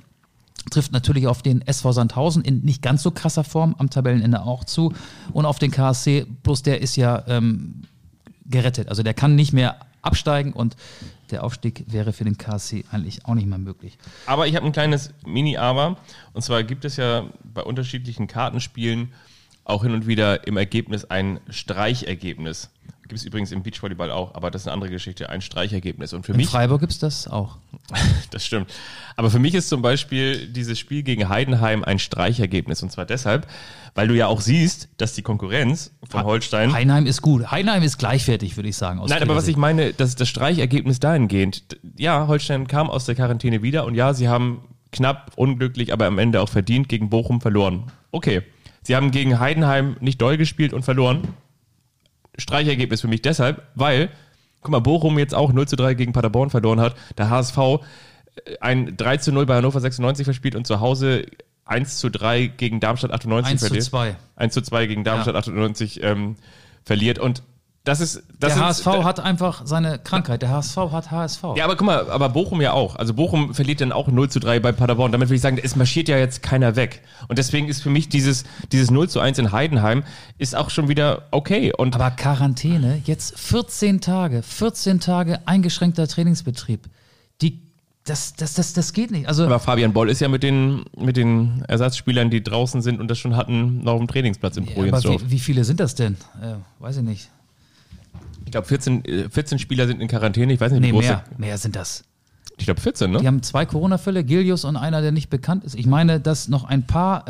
Trifft natürlich auf den SV Sandhausen in nicht ganz so krasser Form, am Tabellenende auch zu. Und auf den KSC, bloß der ist ja gerettet. Also der kann nicht mehr absteigen und der Aufstieg wäre für den KSC eigentlich auch nicht mehr möglich. Aber ich habe ein kleines Mini-Aber. Und zwar gibt es ja bei unterschiedlichen Kartenspielen auch hin und wieder im Ergebnis ein Streichergebnis. Gibt es übrigens im Beachvolleyball auch, aber das ist eine andere Geschichte, ein Streichergebnis. Und für mich, in Freiburg gibt es das auch. Das stimmt. Aber für mich ist zum Beispiel dieses Spiel gegen Heidenheim ein Streichergebnis. Und zwar deshalb, weil du ja auch siehst, dass die Konkurrenz von Holstein... Heidenheim ist gut. Heidenheim ist gleichwertig, würde ich sagen. Nein, aber was ich meine, dass das Streichergebnis dahingehend... Ja, Holstein kam aus der Quarantäne wieder und ja, sie haben knapp, unglücklich, aber am Ende auch verdient gegen Bochum verloren. Okay. Sie haben gegen Heidenheim nicht doll gespielt und verloren. Streichergebnis für mich deshalb, weil, guck mal, Bochum jetzt auch 0:3 gegen Paderborn verloren hat, der HSV ein 3:0 bei Hannover 96 verspielt und zu Hause 1:3 gegen Darmstadt 98 verliert. 1:2 gegen Darmstadt 98 verliert und das ist der HSV hat einfach seine Krankheit. Der HSV hat HSV. Ja, aber guck mal, aber Bochum ja auch. Also Bochum verliert dann auch 0:3 bei Paderborn. Damit will ich sagen, es marschiert ja jetzt keiner weg. Und deswegen ist für mich dieses 0:1 in Heidenheim ist auch schon wieder okay. Und aber Quarantäne, jetzt 14 Tage eingeschränkter Trainingsbetrieb. Das geht nicht. Also aber Fabian Boll ist ja mit den Ersatzspielern, die draußen sind und das schon hatten, noch im Trainingsplatz in Projensdorf. Ja, aber wie viele sind das denn? Weiß ich nicht. Ich glaube, 14 Spieler sind in Quarantäne. Ich weiß nicht, wie groß. Mehr sind das. Ich glaube, 14, ne? Die haben 2 Corona-Fälle, Gilius und einer, der nicht bekannt ist. Ich meine, dass noch ein paar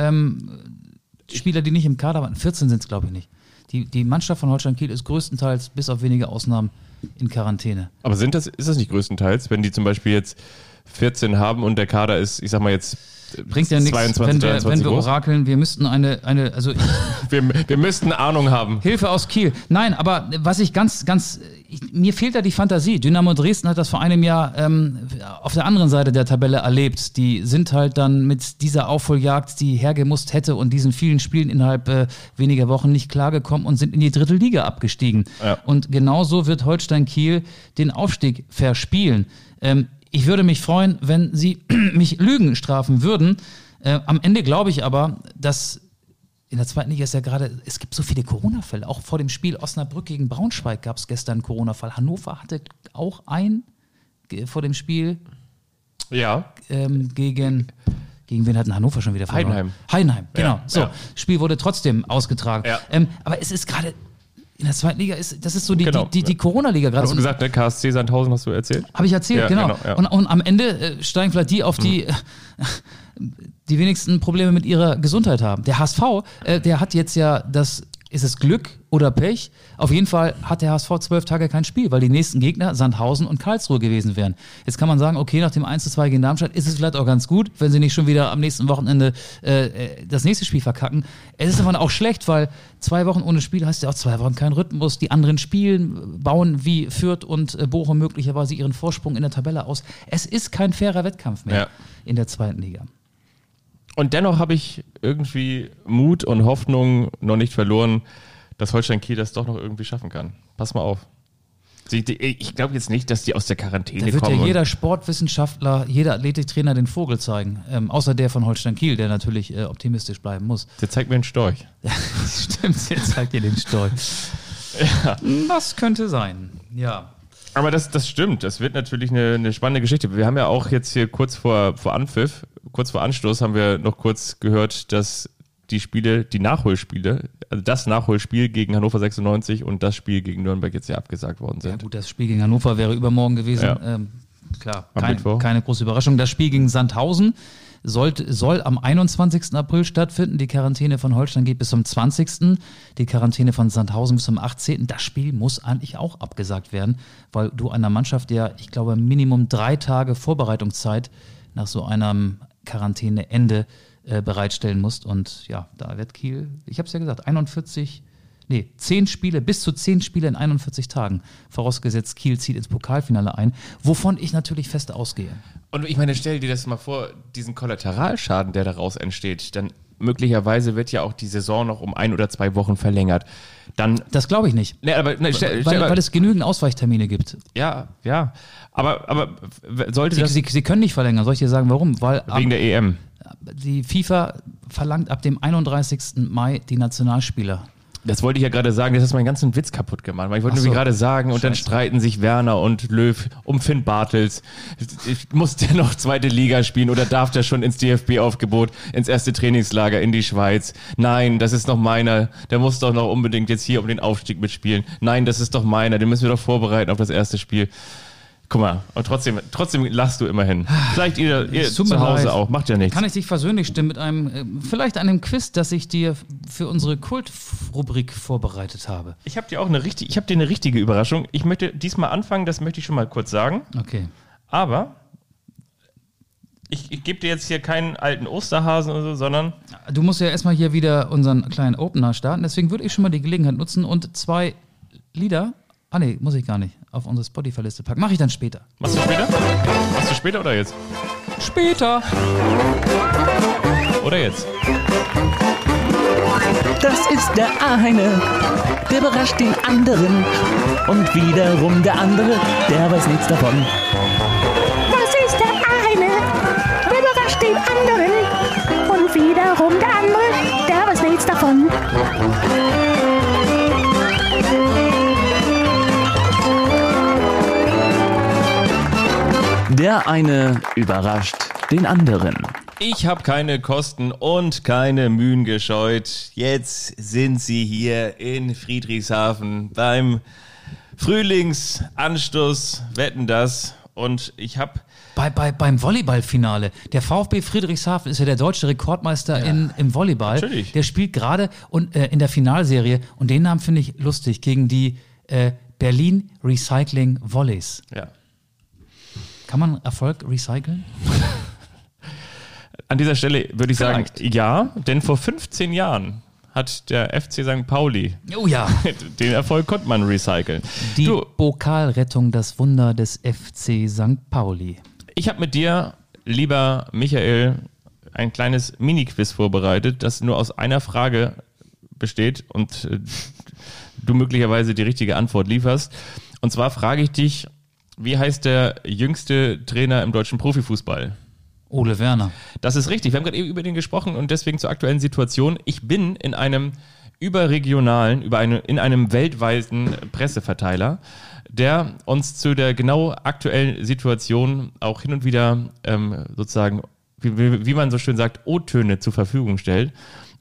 Spieler, die nicht im Kader waren, 14 sind es, glaube ich, nicht. Die Mannschaft von Holstein Kiel ist größtenteils, bis auf wenige Ausnahmen, in Quarantäne. Aber ist das nicht größtenteils, wenn die zum Beispiel jetzt 14 haben und der Kader ist, ich sag mal jetzt, bringt ja nichts, wenn wir orakeln, wir müssten also wir müssten Ahnung haben. Hilfe aus Kiel. Nein, aber was ich mir fehlt da die Fantasie. Dynamo Dresden hat das vor einem Jahr auf der anderen Seite der Tabelle erlebt. Die sind halt dann mit dieser Aufholjagd, die hergemusst hätte und diesen vielen Spielen innerhalb weniger Wochen nicht klargekommen und sind in die dritte Liga abgestiegen. Ja. Und genauso wird Holstein Kiel den Aufstieg verspielen. Ich würde mich freuen, wenn sie mich Lügen strafen würden. Am Ende glaube ich aber, dass in der zweiten Liga ist ja gerade, es gibt so viele Corona-Fälle. Auch vor dem Spiel Osnabrück gegen Braunschweig gab es gestern einen Corona-Fall. Hannover hatte auch einen vor dem Spiel. Ja. Gegen wen hatten Hannover schon wieder verloren? Heidenheim, genau. Ja, so, ja. Spiel wurde trotzdem ausgetragen. Ja. Aber es ist gerade... In der zweiten Liga ist so die Corona-Liga gerade. Hast du gesagt, ne? KSC Sandhausen hast du erzählt? Habe ich erzählt, ja, genau. Ja. Und am Ende steigen vielleicht die auf, die wenigsten Probleme mit ihrer Gesundheit haben. Der HSV, der hat jetzt ja ist es Glück oder Pech? Auf jeden Fall hat der HSV 12 Tage kein Spiel, weil die nächsten Gegner Sandhausen und Karlsruhe gewesen wären. Jetzt kann man sagen, okay, nach dem 1:2 gegen Darmstadt ist es vielleicht auch ganz gut, wenn sie nicht schon wieder am nächsten Wochenende das nächste Spiel verkacken. Es ist aber auch schlecht, weil 2 Wochen ohne Spiel heißt ja auch 2 Wochen kein Rhythmus. Die anderen spielen, bauen wie Fürth und Bochum möglicherweise ihren Vorsprung in der Tabelle aus. Es ist kein fairer Wettkampf mehr in der zweiten Liga. Und dennoch habe ich irgendwie Mut und Hoffnung noch nicht verloren, dass Holstein Kiel das doch noch irgendwie schaffen kann. Pass mal auf. Ich glaube jetzt nicht, dass die aus der Quarantäne kommen. Da wird ja jeder Sportwissenschaftler, jeder Athletiktrainer den Vogel zeigen. Außer der von Holstein Kiel, der natürlich optimistisch bleiben muss. Der zeigt mir den Storch. Stimmt, der zeigt dir den Storch. Ja. Das könnte sein, ja. Aber das stimmt, das wird natürlich eine spannende Geschichte. Wir haben ja auch jetzt hier kurz vor Anpfiff, kurz vor Anstoß haben wir noch kurz gehört, dass das Nachholspiel gegen Hannover 96 und das Spiel gegen Nürnberg jetzt ja abgesagt worden sind. Ja gut, das Spiel gegen Hannover wäre übermorgen gewesen. Ja. Klar, keine große Überraschung. Das Spiel gegen Sandhausen soll am 21. April stattfinden. Die Quarantäne von Holstein geht bis zum 20. Die Quarantäne von Sandhausen bis zum 18. Das Spiel muss eigentlich auch abgesagt werden, weil du einer Mannschaft ja, ich glaube, Minimum 3 Tage Vorbereitungszeit nach so einem Quarantäneende bereitstellen musst. Und ja, da wird Kiel, ich habe es ja gesagt, 10 Spiele in 41 Tagen. Vorausgesetzt, Kiel zieht ins Pokalfinale ein, wovon ich natürlich fest ausgehe. Und ich meine, stell dir das mal vor, diesen Kollateralschaden, der daraus entsteht, dann möglicherweise wird ja auch die Saison noch um 1 oder 2 Wochen verlängert. Dann das glaube ich nicht. Nee, aber, weil es genügend Ausweichtermine gibt. Ja. Aber sollte Sie können nicht verlängern. Soll ich dir sagen, warum? Wegen der EM. Die FIFA verlangt ab dem 31. Mai die Nationalspieler. Das wollte ich ja gerade sagen, das hast meinen ganzen Witz kaputt gemacht. Ich wollte nämlich gerade sagen, und dann streiten sich Werner und Löw um Finn Bartels. Muss der noch zweite Liga spielen oder darf der schon ins DFB-Aufgebot, ins erste Trainingslager in die Schweiz? Nein, das ist noch meiner. Der muss doch noch unbedingt jetzt hier um den Aufstieg mitspielen. Nein, das ist doch meiner. Den müssen wir doch vorbereiten auf das erste Spiel. Guck mal, und trotzdem lachst du immerhin. Vielleicht ihr zu Hause auch, macht ja nichts. Kann ich dich versöhnlich stimmen mit einem, vielleicht einem Quiz, das ich dir für unsere Kult-Rubrik vorbereitet habe? Ich habe dir auch eine richtige Überraschung. Ich möchte diesmal anfangen, das möchte ich schon mal kurz sagen. Okay. Aber ich gebe dir jetzt hier keinen alten Osterhasen oder so, sondern... Du musst ja erstmal hier wieder unseren kleinen Opener starten, deswegen würde ich schon mal die Gelegenheit nutzen und zwei Lieder... Ah ne, muss ich gar nicht. Auf unsere Spotify-Liste packen. Mach ich dann später. Machst du später? Machst du später oder jetzt? Später. Oder jetzt? Das ist der eine, der überrascht den anderen. Und wiederum der andere, der weiß nichts davon. Das ist der eine, der überrascht den anderen. Und wiederum der andere, der weiß nichts davon. Der eine überrascht den anderen. Ich habe keine Kosten und keine Mühen gescheut. Jetzt sind sie hier in Friedrichshafen beim Frühlingsanstoß. Wetten das? Und ich habe... Beim Volleyballfinale. Der VfB Friedrichshafen ist ja der deutsche Rekordmeister im Volleyball. Natürlich. Der spielt gerade in der Finalserie. Und den Namen finde ich lustig. Gegen die Berlin Recycling Volleys. Ja. Kann man Erfolg recyceln? An dieser Stelle würde ich sagen, ja, denn vor 15 Jahren hat der FC St. Pauli den Erfolg konnte man recyceln. Die Pokalrettung, das Wunder des FC St. Pauli. Ich habe mit dir, lieber Michael, ein kleines Mini-Quiz vorbereitet, das nur aus einer Frage besteht und du möglicherweise die richtige Antwort lieferst. Und zwar frage ich dich, wie heißt der jüngste Trainer im deutschen Profifußball? Ole Werner. Das ist richtig. Wir haben gerade eben über den gesprochen und deswegen zur aktuellen Situation. Ich bin in einem überregionalen, in einem weltweiten Presseverteiler, der uns zu der genau aktuellen Situation auch hin und wieder sozusagen, wie man so schön sagt, O-Töne zur Verfügung stellt.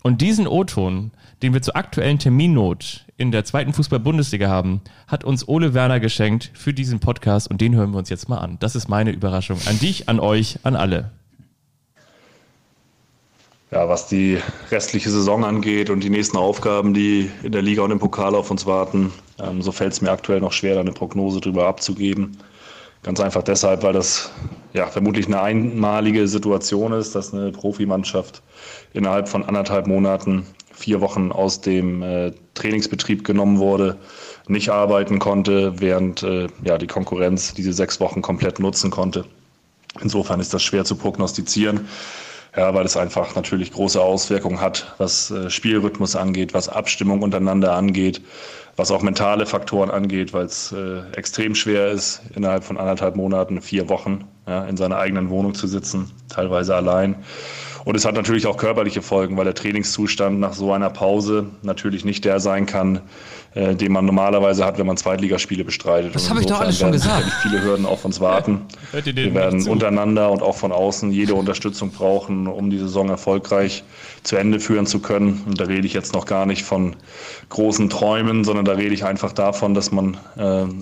Und diesen O-Ton, den wir zur aktuellen Terminnot in der zweiten Fußball-Bundesliga haben, hat uns Ole Werner geschenkt für diesen Podcast und den hören wir uns jetzt mal an. Das ist meine Überraschung. An dich, an euch, an alle. Ja, was die restliche Saison angeht und die nächsten Aufgaben, die in der Liga und im Pokal auf uns warten, so fällt es mir aktuell noch schwer, da eine Prognose drüber abzugeben. Ganz einfach deshalb, weil das vermutlich eine einmalige Situation ist, dass eine Profimannschaft innerhalb von 1,5 Monaten 4 Wochen aus dem Trainingsbetrieb genommen wurde, nicht arbeiten konnte, während die Konkurrenz diese 6 Wochen komplett nutzen konnte. Insofern ist das schwer zu prognostizieren, weil es einfach natürlich große Auswirkungen hat, was Spielrhythmus angeht, was Abstimmung untereinander angeht, was auch mentale Faktoren angeht, weil es extrem schwer ist, innerhalb von 1,5 Monaten, 4 Wochen in seiner eigenen Wohnung zu sitzen, teilweise allein. Und es hat natürlich auch körperliche Folgen, weil der Trainingszustand nach so einer Pause natürlich nicht der sein kann, den man normalerweise hat, wenn man Zweitligaspiele bestreitet. Das habe ich doch alles schon gesagt. Viele Hürden auf uns warten. Wir werden untereinander und auch von außen jede Unterstützung brauchen, um die Saison erfolgreich zu Ende führen zu können. Und da rede ich jetzt noch gar nicht von großen Träumen, sondern da rede ich einfach davon, dass man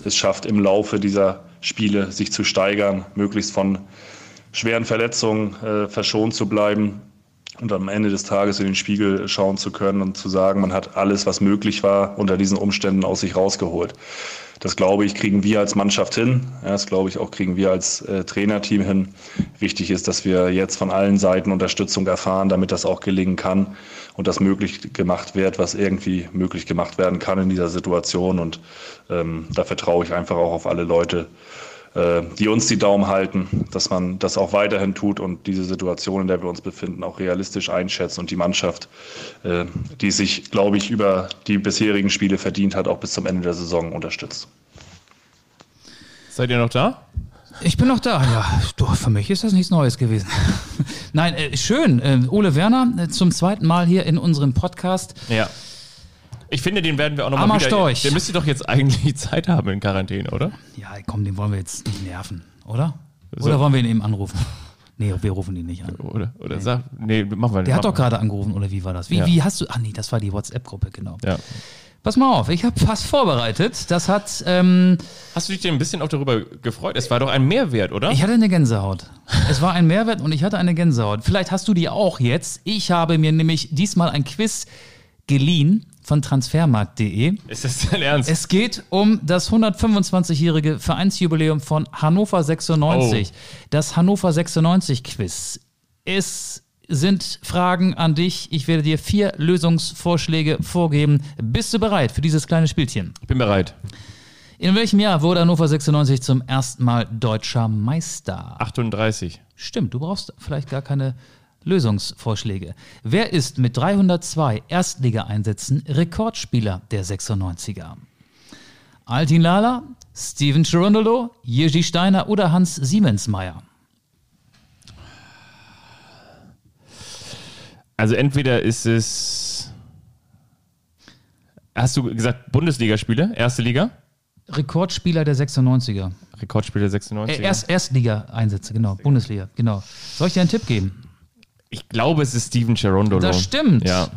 es schafft, im Laufe dieser Spiele sich zu steigern, möglichst von schweren Verletzungen verschont zu bleiben und am Ende des Tages in den Spiegel schauen zu können und zu sagen, man hat alles, was möglich war, unter diesen Umständen aus sich rausgeholt. Das, glaube ich, kriegen wir als Mannschaft hin. Das, glaube ich, auch kriegen wir als Trainerteam hin. Wichtig ist, dass wir jetzt von allen Seiten Unterstützung erfahren, damit das auch gelingen kann und das möglich gemacht wird, was irgendwie möglich gemacht werden kann in dieser Situation. Und da vertraue ich einfach auch auf alle Leute, die uns die Daumen halten, dass man das auch weiterhin tut und diese Situation, in der wir uns befinden, auch realistisch einschätzt und die Mannschaft, die sich, glaube ich, über die bisherigen Spiele verdient hat, auch bis zum Ende der Saison unterstützt. Seid ihr noch da? Ich bin noch da, ja. Du, für mich ist das nichts Neues gewesen. Nein, schön. Ole Werner zum zweiten Mal hier in unserem Podcast. Ja. Ich finde, den werden wir auch nochmal wieder... Storch. Der müsste doch jetzt eigentlich Zeit haben in Quarantäne, oder? Ja, komm, den wollen wir jetzt nicht nerven, oder? So. Oder wollen wir ihn eben anrufen? Nee, wir rufen ihn nicht an. Oder nee. Sag, nee, machen wir nicht. Der hat doch gerade angerufen, oder wie war das? Wie hast du... Ach nee, das war die WhatsApp-Gruppe, genau. Ja. Pass mal auf, ich habe was vorbereitet. Das hat... Hast du dich denn ein bisschen auch darüber gefreut? Es war doch ein Mehrwert, oder? Ich hatte eine Gänsehaut. Es war ein Mehrwert und ich hatte eine Gänsehaut. Vielleicht hast du die auch jetzt. Ich habe mir nämlich diesmal ein Quiz geliehen von transfermarkt.de. Ist das dein Ernst? Es geht um das 125-jährige Vereinsjubiläum von Hannover 96. Oh. Das Hannover 96-Quiz. Es sind Fragen an dich. Ich werde dir 4 Lösungsvorschläge vorgeben. Bist du bereit für dieses kleine Spielchen? Ich bin bereit. In welchem Jahr wurde Hannover 96 zum ersten Mal deutscher Meister? 38. Stimmt, du brauchst vielleicht gar keine Lösungsvorschläge. Wer ist mit 302 Erstligaeinsätzen Rekordspieler der 96er? Altin Lala, Steven Cherundolo, Jerzy Steiner oder Hans Siemensmeier? Also entweder ist es, hast du gesagt, Bundesligaspiele, erste Liga? Rekordspieler der 96er. Rekordspieler der 96er? Erstliga-Einsätze, genau, Bundesliga, genau. Soll ich dir einen Tipp geben? Ich glaube, es ist Steven Cherundolo. Das stimmt. Ja.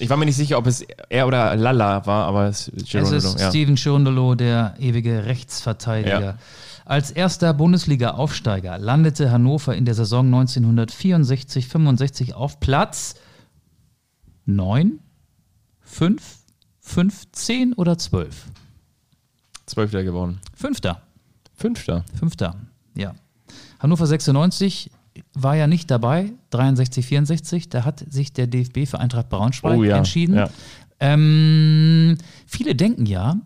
Ich war mir nicht sicher, ob es er oder Lala war, aber es ist Cherundolo. Es ist Steven Cherundolo, der ewige Rechtsverteidiger. Ja. Als erster Bundesliga-Aufsteiger landete Hannover in der Saison 1964-65 auf Platz 9, 5, 15 oder 12? 12. geworden. Fünfter, ja. Hannover 96 war ja nicht dabei, 63-64, da hat sich der DFB für Eintracht Braunschweig entschieden. Ja. Viele denken ja,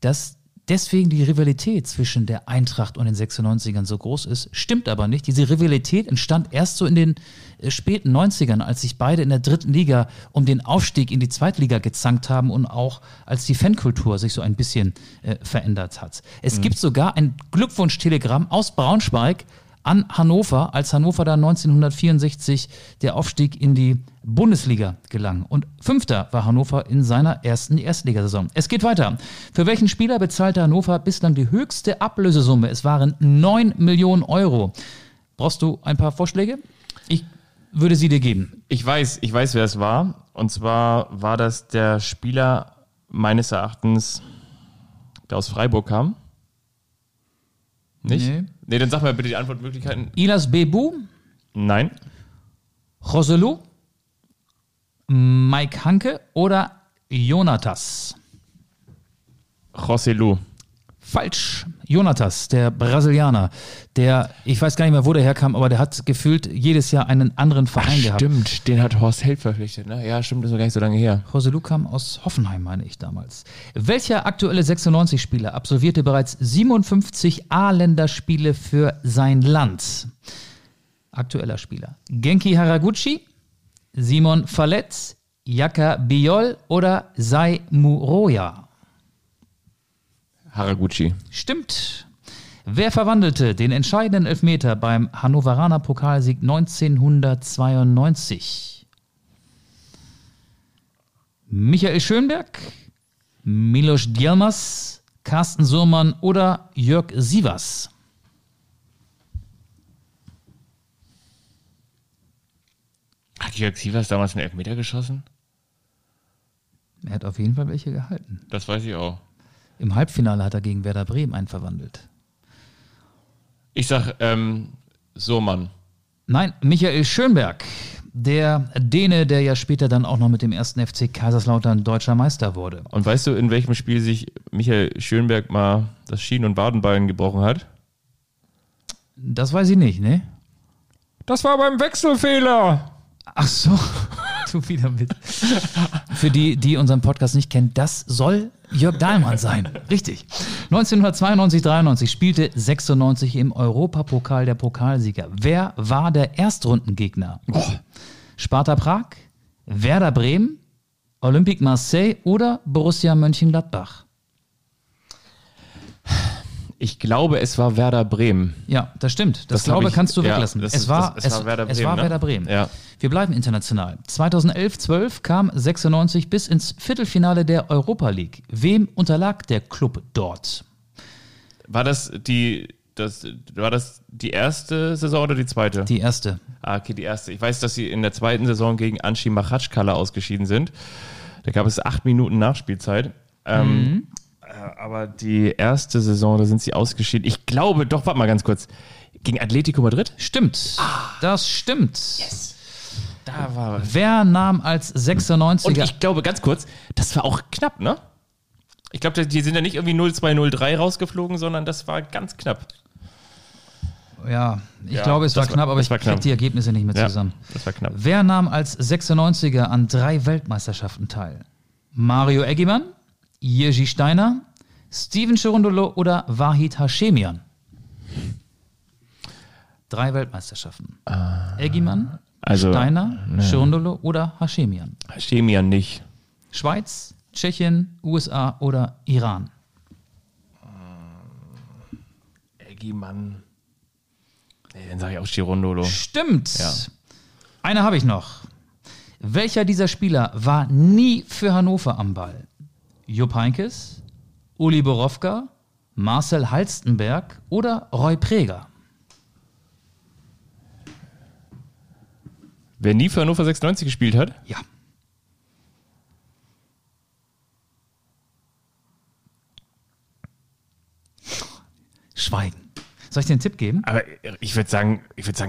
dass deswegen die Rivalität zwischen der Eintracht und den 96ern so groß ist, stimmt aber nicht. Diese Rivalität entstand erst so in den späten 90ern, als sich beide in der dritten Liga um den Aufstieg in die Zweitliga gezankt haben und auch als die Fankultur sich so ein bisschen verändert hat. Es gibt sogar ein Glückwunschtelegramm aus Braunschweig an Hannover, als Hannover dann 1964 der Aufstieg in die Bundesliga gelang. Und 5. war Hannover in seiner ersten Erstligasaison. Es geht weiter. Für welchen Spieler bezahlte Hannover bislang die höchste Ablösesumme? Es waren 9 Millionen Euro. Brauchst du ein paar Vorschläge? Ich würde sie dir geben. Ich weiß, wer es war. Und zwar war das der Spieler, meines Erachtens, der aus Freiburg kam. Nicht? Nee, dann sag mal bitte die Antwortmöglichkeiten. Ilas Bebu? Nein. Roselu? Mike Hanke oder Jonatas? Roselu. Falsch. Jonatas, der Brasilianer, der, ich weiß gar nicht mehr, wo der herkam, aber der hat gefühlt jedes Jahr einen anderen Verein gehabt. Stimmt, den hat Horst Heldt verpflichtet, ne? Ja, stimmt, das ist noch gar nicht so lange her. Roselu kam aus Hoffenheim, meine ich damals. Welcher aktuelle 96-Spieler absolvierte bereits 57 A-Länderspiele für sein Land? Aktueller Spieler. Genki Haraguchi, Simon Falletz, Jaka Biol oder Sei Muroya? Haraguchi. Stimmt. Wer verwandelte den entscheidenden Elfmeter beim Hannoveraner Pokalsieg 1992? Michael Schönberg, Milos Djelmas, Carsten Surmann oder Jörg Sievers? Hat Jörg Sievers damals einen Elfmeter geschossen? Er hat auf jeden Fall welche gehalten. Das weiß ich auch. Im Halbfinale hat er gegen Werder Bremen einen verwandelt. Ich sag, Somann. Nein, Michael Schönberg, der Däne, der ja später dann auch noch mit dem 1. FC Kaiserslautern deutscher Meister wurde. Und weißt du, in welchem Spiel sich Michael Schönberg mal das Schien- und Wadenbein gebrochen hat? Das weiß ich nicht, ne? Das war beim Wechselfehler. Ach so, du wieder mit. Für die, die unseren Podcast nicht kennen, das soll Jörg Dahlmann sein. Richtig. 1992-93 spielte 96 im Europapokal der Pokalsieger. Wer war der Erstrundengegner? Oh. Sparta Prag, Werder Bremen, Olympique Marseille oder Borussia Mönchengladbach? Ich glaube, es war Werder Bremen. Ja, das stimmt. Das glaube ich, kannst du weglassen. Es war Werder Bremen. Wir bleiben international. 2011-12 kam 96 bis ins Viertelfinale der Europa League. Wem unterlag der Club dort? War das die erste Saison oder die zweite? Die erste. Ah, okay, die erste. Ich weiß, dass sie in der zweiten Saison gegen Anschi Machatschkala ausgeschieden sind. Da gab es 8 Minuten Nachspielzeit. Aber die erste Saison, da sind sie ausgeschieden. Ich glaube, doch, warte mal ganz kurz. Gegen Atletico Madrid? Stimmt. Ah. Das stimmt. Yes. Da war was. Wer nahm als 96er? Und ich glaube, ganz kurz, das war auch knapp, ne? Ich glaube, die sind ja nicht irgendwie 0-2, 0-3 rausgeflogen, sondern das war ganz knapp. Ja, ich glaube, es war knapp, aber ich kriege die Ergebnisse nicht mehr zusammen. Ja, das war knapp. Wer nahm als 96er an 3 Weltmeisterschaften teil? Mario Eggemann, Jerzy Steiner, Steven Cherundolo oder Wahid Haschemian? 3 Weltmeisterschaften. Eggemann, also, Steiner, Cherundolo oder Haschemian? Haschemian nicht. Schweiz, Tschechien, USA oder Iran? Eggemann. Dann sage ich auch Cherundolo. Stimmt. Ja. Eine habe ich noch. Welcher dieser Spieler war nie für Hannover am Ball? Jupp Heynckes, Uli Borowka, Marcel Halstenberg oder Roy Preger? Wer nie für Hannover 96 gespielt hat? Ja. Schweigen. Soll ich dir einen Tipp geben? Aber ich würde sagen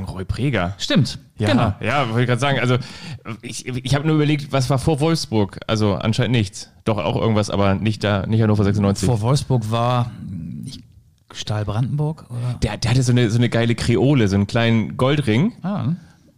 Roy Preger. Stimmt. Ja, genau. Ja, wollte ich gerade sagen. Also ich habe nur überlegt, was war vor Wolfsburg? Also anscheinend nichts. Doch auch irgendwas, aber nicht Hannover 96. Vor Wolfsburg war Stahl Brandenburg? Oder? Der hatte so eine geile Kreole, so einen kleinen Goldring. Ah.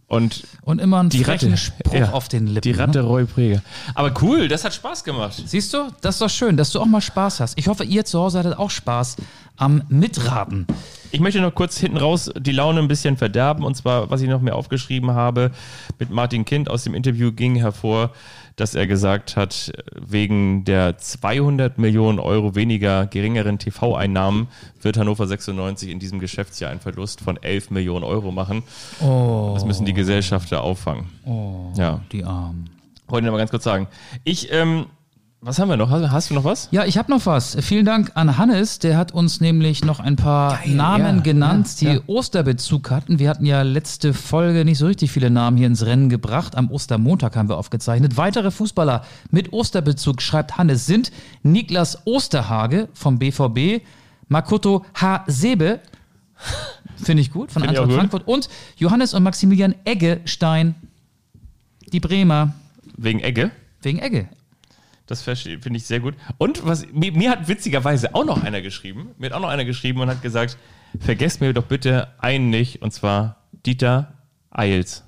Und immer einen frechen Spruch auf den Lippen. Die Ratte, ne? Roy Preger. Aber cool, das hat Spaß gemacht. Siehst du, das ist doch schön, dass du auch mal Spaß hast. Ich hoffe, ihr zu Hause hattet auch Spaß am Mitraten. Ich möchte noch kurz hinten raus die Laune ein bisschen verderben. Und zwar, was ich noch mehr aufgeschrieben habe, mit Martin Kind aus dem Interview ging hervor, dass er gesagt hat, wegen der 200 Millionen Euro geringeren TV-Einnahmen wird Hannover 96 in diesem Geschäftsjahr einen Verlust von 11 Millionen Euro machen. Oh. Das müssen die Gesellschafter auffangen. Oh, ja. Die Armen. Wollte ich aber ganz kurz sagen. Was haben wir noch? Hast du noch was? Ja, ich habe noch was. Vielen Dank an Hannes. Der hat uns nämlich noch ein paar Namen genannt, die Osterbezug hatten. Wir hatten ja letzte Folge nicht so richtig viele Namen hier ins Rennen gebracht. Am Ostermontag haben wir aufgezeichnet. Weitere Fußballer mit Osterbezug, schreibt Hannes, sind Niklas Osterhage vom BVB, Makoto Hasebe, finde ich gut, von Eintracht Frankfurt, und Johannes und Maximilian Eggestein, die Bremer. Wegen Egge? Wegen Egge. Das finde ich sehr gut. Und was mir hat witzigerweise auch noch einer geschrieben und hat gesagt, vergesst mir doch bitte einen nicht, und zwar Dieter Eils.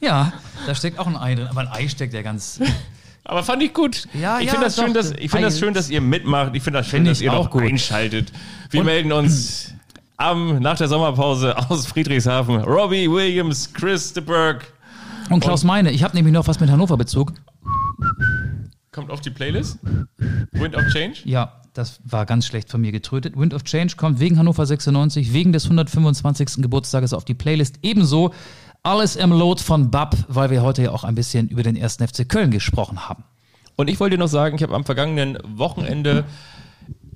Ja, da steckt auch ein Ei drin, aber ein Ei steckt ja ganz... Aber fand ich gut. Ja, ich finde das, schön, dass ihr mitmacht. Ich finde das schön, dass ihr auch noch einschaltet. Wir melden uns nach der Sommerpause aus Friedrichshafen. Robbie Williams, Chris de Burg. Und Klaus Meine. Ich habe nämlich noch was mit Hannover-Bezug. Kommt auf die Playlist? Wind of Change? Ja, das war ganz schlecht von mir getrötet. Wind of Change kommt wegen Hannover 96, wegen des 125. Geburtstages auf die Playlist. Ebenso Alles im Lot von Bab, weil wir heute ja auch ein bisschen über den 1. FC Köln gesprochen haben. Und ich wollte dir noch sagen, ich habe am vergangenen Wochenende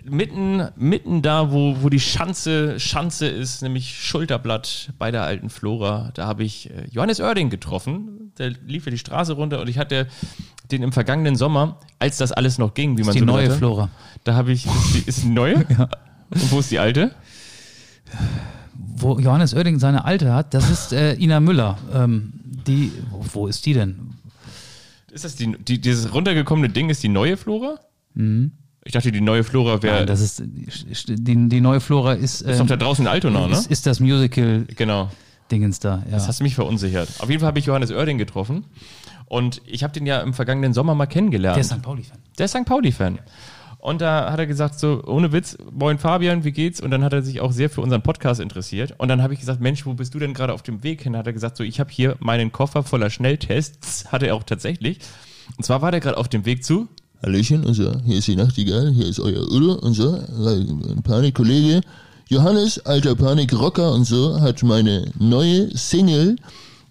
mitten da, wo die Schanze ist, nämlich Schulterblatt bei der alten Flora, da habe ich Johannes Oerding getroffen. Der lief ja die Straße runter und ich hatte den im vergangenen Sommer, als das alles noch ging, wie man so nannte. Die neue Flora. Da habe ich, ist die neue? Ja. Und wo ist die alte? Wo Johannes Oerding seine alte hat, das ist Ina Müller. Wo ist die denn? Ist das dieses runtergekommene Ding ist die neue Flora? Mhm. Ich dachte, die neue Flora wäre... Nein, das ist... Die neue Flora ist... ist doch da draußen in Altona, ne? Ist das Musical... Genau. Dingens da, ja. Das hast du mich verunsichert. Auf jeden Fall habe ich Johannes Oerding getroffen und ich habe den ja im vergangenen Sommer mal kennengelernt. Der ist St. Pauli-Fan. Ja. Und da hat er gesagt, so ohne Witz, moin Fabian, wie geht's? Und dann hat er sich auch sehr für unseren Podcast interessiert. Und dann habe ich gesagt, Mensch, wo bist du denn gerade auf dem Weg hin? Hat er gesagt, so ich habe hier meinen Koffer voller Schnelltests. Hatte er auch tatsächlich. Und zwar war der gerade auf dem Weg zu... Hallöchen und so, hier ist die Nachtigall, hier ist euer Udo und so, Panikkollege. Johannes, alter Panikrocker und so, hat meine neue Single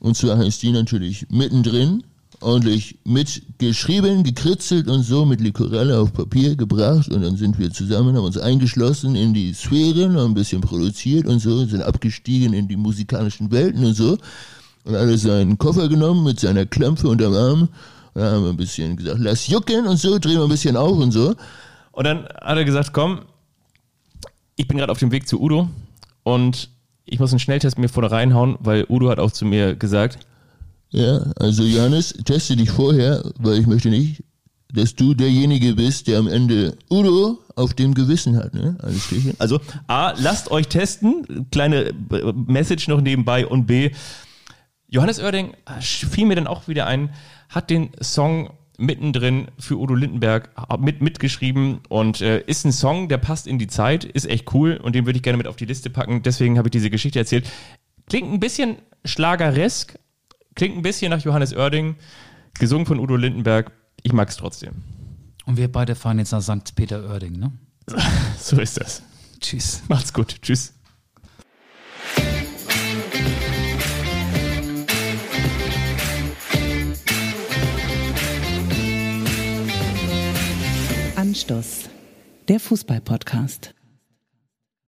Und zwar ist die natürlich mittendrin, ordentlich mitgeschrieben, gekritzelt und so, mit Likorelle auf Papier gebracht, und dann sind wir zusammen, haben uns eingeschlossen in die Sphären, haben ein bisschen produziert und so, sind abgestiegen in die musikalischen Welten und so, und alle seinen Koffer genommen mit seiner Klampfe unterm Arm, und dann haben wir ein bisschen gesagt, lass jucken und so, drehen wir ein bisschen auf und so. Und dann hat er gesagt, komm, ich bin gerade auf dem Weg zu Udo und ich muss einen Schnelltest mir vorne reinhauen, weil Udo hat auch zu mir gesagt, ja, also Johannes, teste dich vorher, weil ich möchte nicht, dass du derjenige bist, der am Ende Udo auf dem Gewissen hat, ne? Also A, lasst euch testen, kleine Message noch nebenbei, und B, Johannes Oerding, fiel mir dann auch wieder ein, hat den Song mittendrin für Udo Lindenberg mitgeschrieben und ist ein Song, der passt in die Zeit, ist echt cool und den würde ich gerne mit auf die Liste packen, deswegen habe ich diese Geschichte erzählt. Klingt ein bisschen schlageresk, klingt ein bisschen nach Johannes Oerding, gesungen von Udo Lindenberg. Ich mag es trotzdem. Und wir beide fahren jetzt nach St. Peter-Oerding, ne? So ist das. Tschüss. Macht's gut. Tschüss. Anstoß, der Fußball-Podcast.